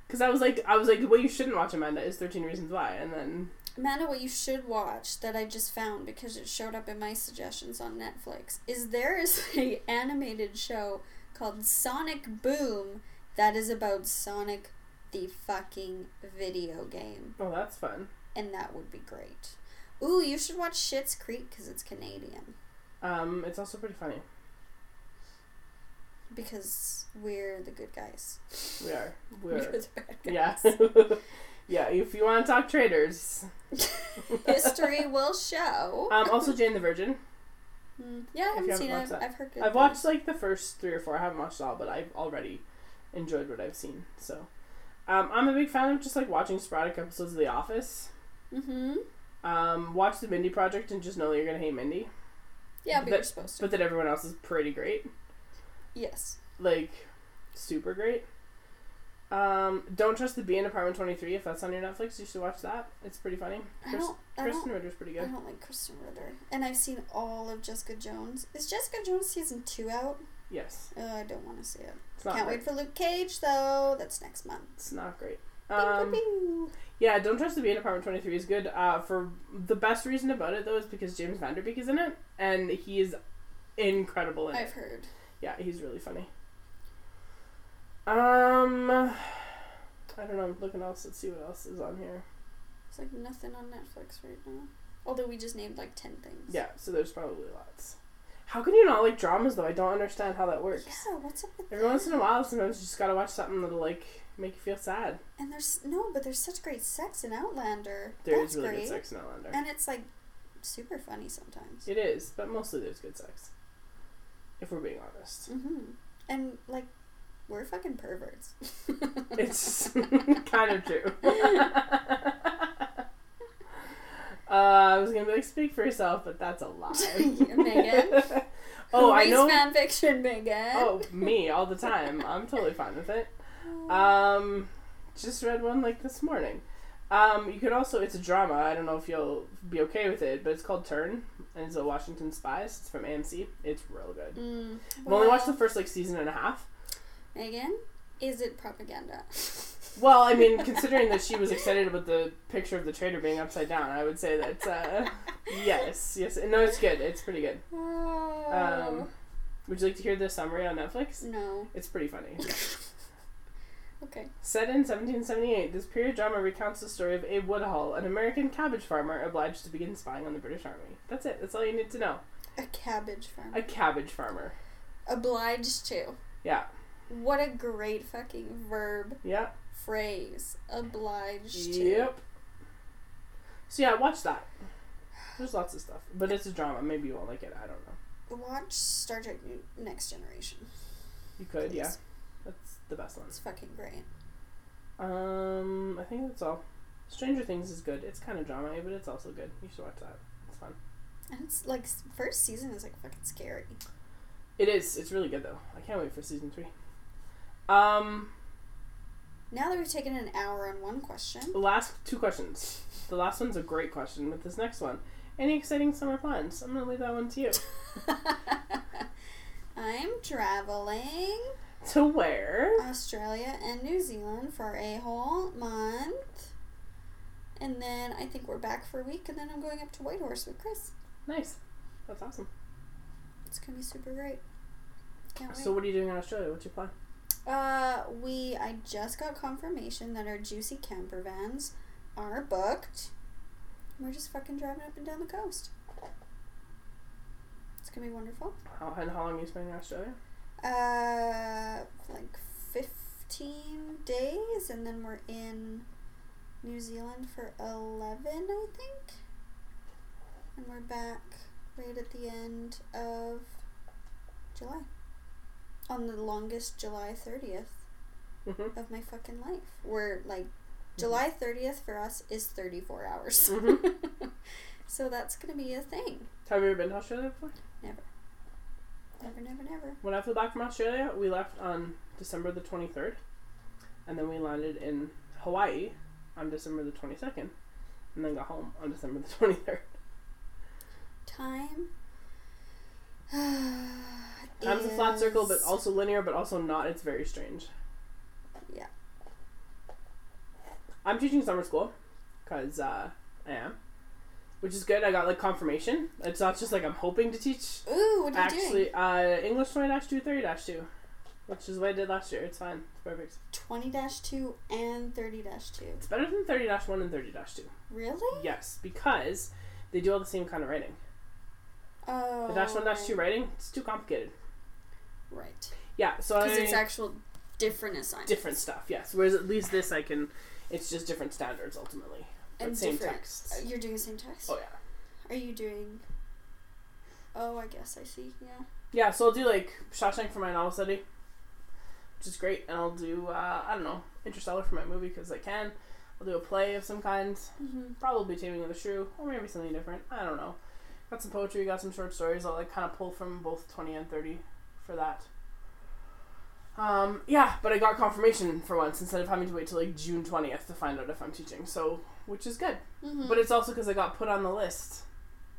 because I was like, what you shouldn't watch, Amanda, is 13 Reasons Why, and then. Amanda, what you should watch that I just found because it showed up in my suggestions on Netflix is there is an animated show called Sonic Boom that is about Sonic the fucking video game. Oh, that's fun. And that would be great. Ooh, you should watch Schitt's Creek because it's Canadian. It's also pretty funny. Because we're the good guys. We are. We're the bad guys. Yeah. Yeah, if you want to talk traitors. History will show. Also, Jane the Virgin. Yeah, I haven't seen it. I've heard good things. I've watched, like, the first three or four. I haven't watched all, but I've already enjoyed what I've seen. So, I'm a big fan of just, like, watching sporadic episodes of The Office. Mm-hmm. Watch The Mindy Project and just know that you're going to hate Mindy. Yeah, but you're supposed to. But that everyone else is pretty great. Yes. Like, super great. Don't Trust the Bee in Apartment 23. If that's on your Netflix, you should watch that. It's pretty funny. Kristen Ritter's pretty good. I don't like Kristen Ritter. And I've seen all of Jessica Jones. Is Jessica Jones season 2 out? Yes. I don't want to see it. Can't wait for Luke Cage, though. That's next month. It's not great. Yeah, Don't Trust the Bee in Apartment 23 is good. For the best reason about it, though, is because James Van Der Beek is in it. And he is incredible in it. I've heard. Yeah, he's really funny. I don't know, I'm looking else, let's see what else is on here. It's like nothing on Netflix right now. Although we just named like 10 things. Yeah, so there's probably lots. How can you not like dramas though? I don't understand how that works. Yeah, what's up with Every once in a while, sometimes you just gotta watch something that'll like make you feel sad. And there's such great sex in Outlander. There is really good sex in Outlander. And it's like super funny sometimes. It is, but mostly there's good sex. If we're being honest. Mm-hmm. And like, we're fucking perverts. It's kind of true. I was going to be like, speak for yourself, but that's a lie. Megan? Oh, I know. Fan fiction, Megan. Oh, me, all the time. I'm totally fine with it. Just read one like this morning. You could also, it's a drama. I don't know if you'll be okay with it, but it's called Turn, and it's a Washington Spies. It's from AMC. It's real good. I've only watched the first like season and a half. Megan, is it propaganda? Well, I mean, considering that she was excited about the picture of the traitor being upside down, I would say that, yes. No, it's good. It's pretty good. Would you like to hear the summary on Netflix? No. It's pretty funny. Okay. Set in 1778, this period drama recounts the story of Abe Woodhull, an American cabbage farmer obliged to begin spying on the British Army. That's it. That's all you need to know. A cabbage farmer. Obliged to. Yeah. What a great fucking verb. Yep. Phrase. Obliged to. Yep. So yeah, watch that. There's lots of stuff. But it's a drama. Maybe you won't like it. I don't know. Watch Star Trek Next Generation. You could, please. Yeah. That's the best one. It's fucking great. I think that's all. Stranger Things is good. It's kind of drama-y, but it's also good. You should watch that. It's fun. And it's like, first season is like fucking scary. It is. It's really good, though. I can't wait for season 3. Now that we've taken an hour on one question. The last two questions. The last one's a great question, but this next one. Any exciting summer plans? I'm going to leave that one to you. I'm traveling. To where? Australia and New Zealand for a whole month. And then I think we're back for a week, and then I'm going up to Whitehorse with Chris. Nice. That's awesome. It's going to be super great. Can't wait. So what are you doing in Australia? What's your plan? I just got confirmation that our juicy camper vans are booked. We're just fucking driving up and down the coast. It's gonna be wonderful. How long are you spending in Australia? Like 15 days, and then we're in New Zealand for 11, I think. And we're back right at the end of July. On the longest July 30th mm-hmm. of my fucking life. We're like, July 30th for us is 34 hours. Mm-hmm. So that's going to be a thing. Have you ever been to Australia before? Never. Never. When I flew back from Australia, we left on December the 23rd. And then we landed in Hawaii on December the 22nd. And then got home on December the 23rd. Time. Time's a flat circle, but also linear, but also not. It's very strange. Yeah. I'm teaching summer school, because I am, which is good. I got, like, confirmation. It's not just, like, I'm hoping to teach. Ooh, what are you doing? Actually, English 20-2, 30-2, which is what I did last year. It's fine. It's perfect. 20-2 and 30-2. It's better than 30-1 and 30-2. Really? Yes, because they do all the same kind of writing. Oh. The -1, -2 writing, it's too complicated. Right. Yeah, so because it's actual different assignments. Different stuff, yes. Whereas at least this I can... It's just different standards, ultimately. And same texts. You're doing the same text? Oh, yeah. Are you doing... Oh, I guess I see, yeah. Yeah, so I'll do, like, Shawshank for my novel study, which is great. And I'll do, I don't know, Interstellar for my movie, because I can. I'll do a play of some kind. Mm-hmm. Probably Taming of the Shrew, or maybe something different. I don't know. Got some poetry, got some short stories. I'll, like, kind of pull from both 20 and 30 for that. Yeah, but I got confirmation for once instead of having to wait till like June 20th to find out if I'm teaching, so, which is good. Mm-hmm. But it's also because I got put on the list,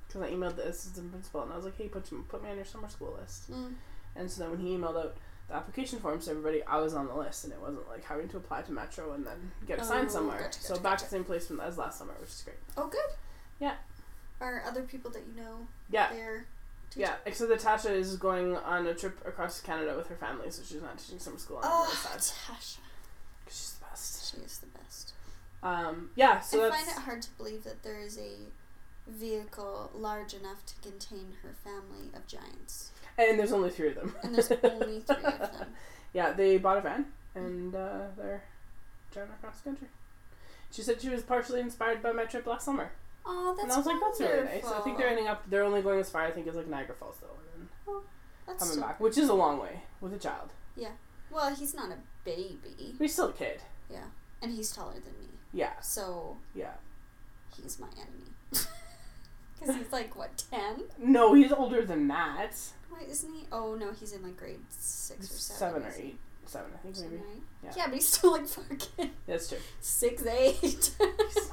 because I emailed the assistant principal and I was like, hey, put me on your summer school list. Mm. And so then when he emailed out the application forms to everybody, I was on the list, and it wasn't like having to apply to Metro and then get assigned somewhere. Gotcha. Back to the same place from as last summer, which is great. Oh, good. Yeah. Are other people that you know there? Yeah, except that Tasha is going on a trip across Canada with her family, so she's not teaching summer school on the other side. Tasha. Because she's the best. She is the best. Yeah, so I find it hard to believe that there is a vehicle large enough to contain her family of giants. And there's only three of them. Yeah, they bought a van, and they're driving across the country. She said she was partially inspired by my trip last summer. Oh, that's wonderful. And I was like, that's really nice. I think they're ending up, they're only going as far, I think, as like Niagara Falls, though. And then coming back, which is a long way with a child. Yeah. Well, he's not a baby. He's still a kid. Yeah. And he's taller than me. Yeah. So. Yeah. He's my enemy. Because he's like, what, 10? No, he's older than that. Why isn't he? Oh, no, he's in like grade 6 or 7. 7 or 8. 7, I think, maybe. 7, 8? Yeah, but he's still like fucking. That's true. 6, 8. He's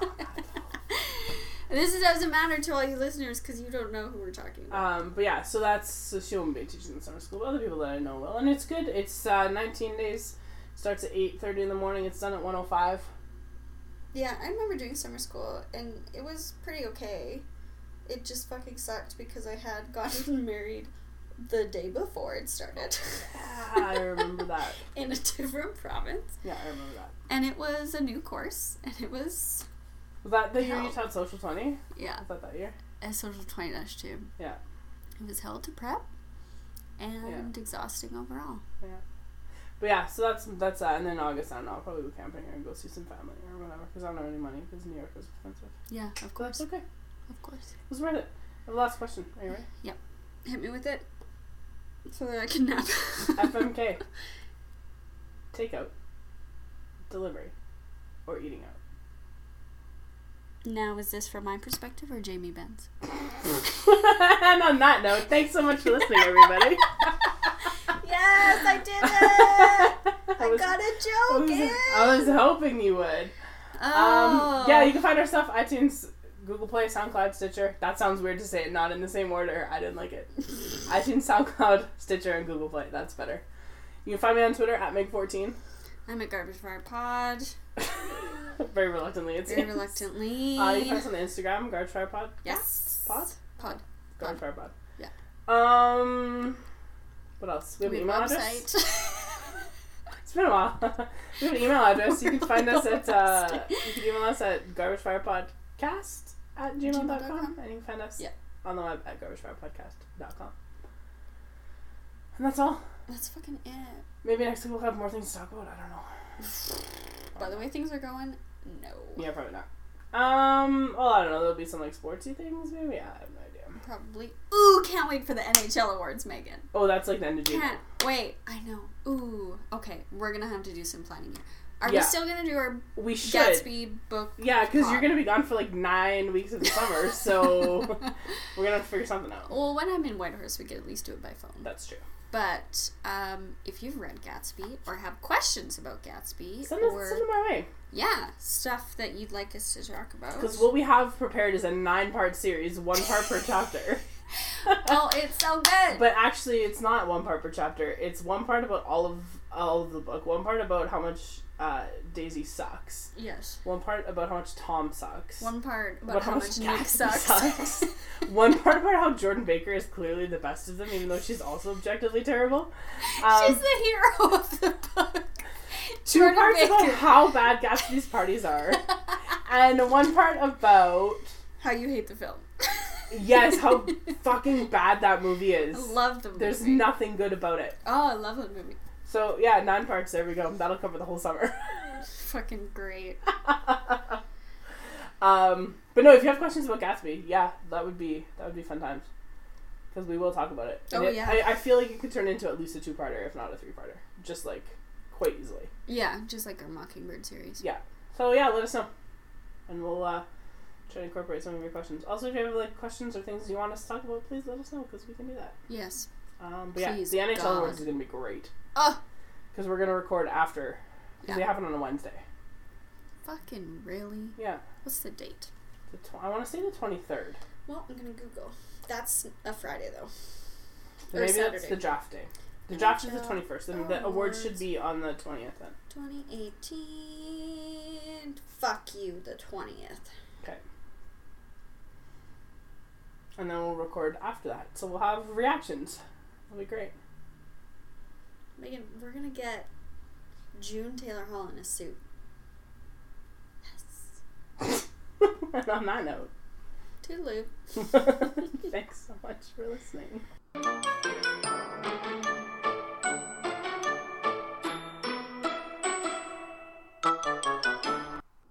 not that old. This doesn't matter to all you listeners because you don't know who we're talking about. But yeah, so that's, so she won't be teaching in summer school, but other people that I know will. And it's good. It's 19 days. Starts at 8:30 in the morning. It's done at 1:05. Yeah, I remember doing summer school, and it was pretty okay. It just fucking sucked because I had gotten married the day before it started. Yeah, I remember that. In a different province. Yeah, I remember that. And it was a new course, and it was... Was that the year you taught Social 20? Yeah. Was that year? Social 20-2. Yeah. It was hell to prep and exhausting overall. Yeah. But yeah, so that's that. And then August, I don't know, I'll probably go camping or go see some family or whatever because I don't have any money because New York is expensive. Yeah, of course. That's okay. Of course. It was worth it. The last question. Are you ready? Yep. Hit me with it so that I can nap. FMK. Takeout, delivery, or eating out? Now, is this from my perspective or Jamie Ben's? And on that note, thanks so much for listening, everybody. Yes, I did it! I got a joke in! I was hoping you would. Oh. Yeah, you can find our stuff, iTunes, Google Play, SoundCloud, Stitcher. That sounds weird to say it, not in the same order. I didn't like it. iTunes, SoundCloud, Stitcher, and Google Play. That's better. You can find me on Twitter, at Meg14. I'm at Garbage Fire Pod. Very reluctantly, it seems. Very reluctantly. You can find us on Instagram, Garbage Fire Pod. Yes. Pod. Garbage Fire Pod. Yeah. What else? We have an email address. It's It's been a while. We have an email address. You can find us at, you can email us at garbageFirePodcast@gmail.com, and you can find us on the web at garbageFirePodcast.com. And that's all. That's fucking it. Maybe next week we'll have more things to talk about. I don't know. By the way things are going, no. Yeah, probably not. Well, I don't know. There'll be some, like, sportsy things, maybe? I have no idea. Probably. Ooh, can't wait for the NHL awards, Megan. Oh, that's, like, the end of June. Can't wait. I know. Ooh. Okay, we're gonna have to do some planning here. Are we still gonna do our Gatsby book? Yeah, because you're gonna be gone for, like, 9 weeks of the summer, so we're gonna have to figure something out. Well, when I'm in Whitehorse, we could at least do it by phone. That's true. But if you've read Gatsby or have questions about Gatsby, send them my way. Yeah, stuff that you'd like us to talk about. Because what we have prepared is a 9-part series, 1 part per chapter. Oh, it's so good. But actually, it's not 1 part per chapter. It's 1 part about all of the book. 1 part about how much Daisy sucks. Yes. 1 part about how much Tom sucks. 1 part about how much Nick sucks. 1 part about how Jordan Baker is clearly the best of them, even though she's also objectively terrible. She's the hero of the book. 2 parts about how bad Gatsby's parties are. And 1 part about how you hate the film. Yes, how fucking bad that movie is. I love the movie. There's nothing good about it. Oh, I love that movie. So, yeah, 9 parts. There we go. That'll cover the whole summer. Fucking great. But no, if you have questions about Gatsby, yeah, that would be fun times. Because we will talk about it. And I feel like it could turn into at least a 2-parter, if not a 3-parter. Just, like, quite easily. Yeah, just like our Mockingbird series. Yeah. So, yeah, let us know. And we'll try to incorporate some of your questions. Also, if you have, like, questions or things you want us to talk about, please let us know, because we can do that. Yes. Please, yeah, the NHL awards is going to be great. Oh! Because we're going to record after. Because they happen on a Wednesday. Fucking really? Yeah. What's the date? I want to say the 23rd. Well, I'm going to Google. That's a Friday, though. Or maybe Saturday. That's the draft day. The draft is the 21st. The awards should be on the 20th then. 2018. Fuck you, the 20th. Okay. And then we'll record after that. So we'll have reactions. That'll be great. Megan, we're going to get June Taylor Hall in a suit. Yes. And on that note. Toodaloo. Thanks so much for listening.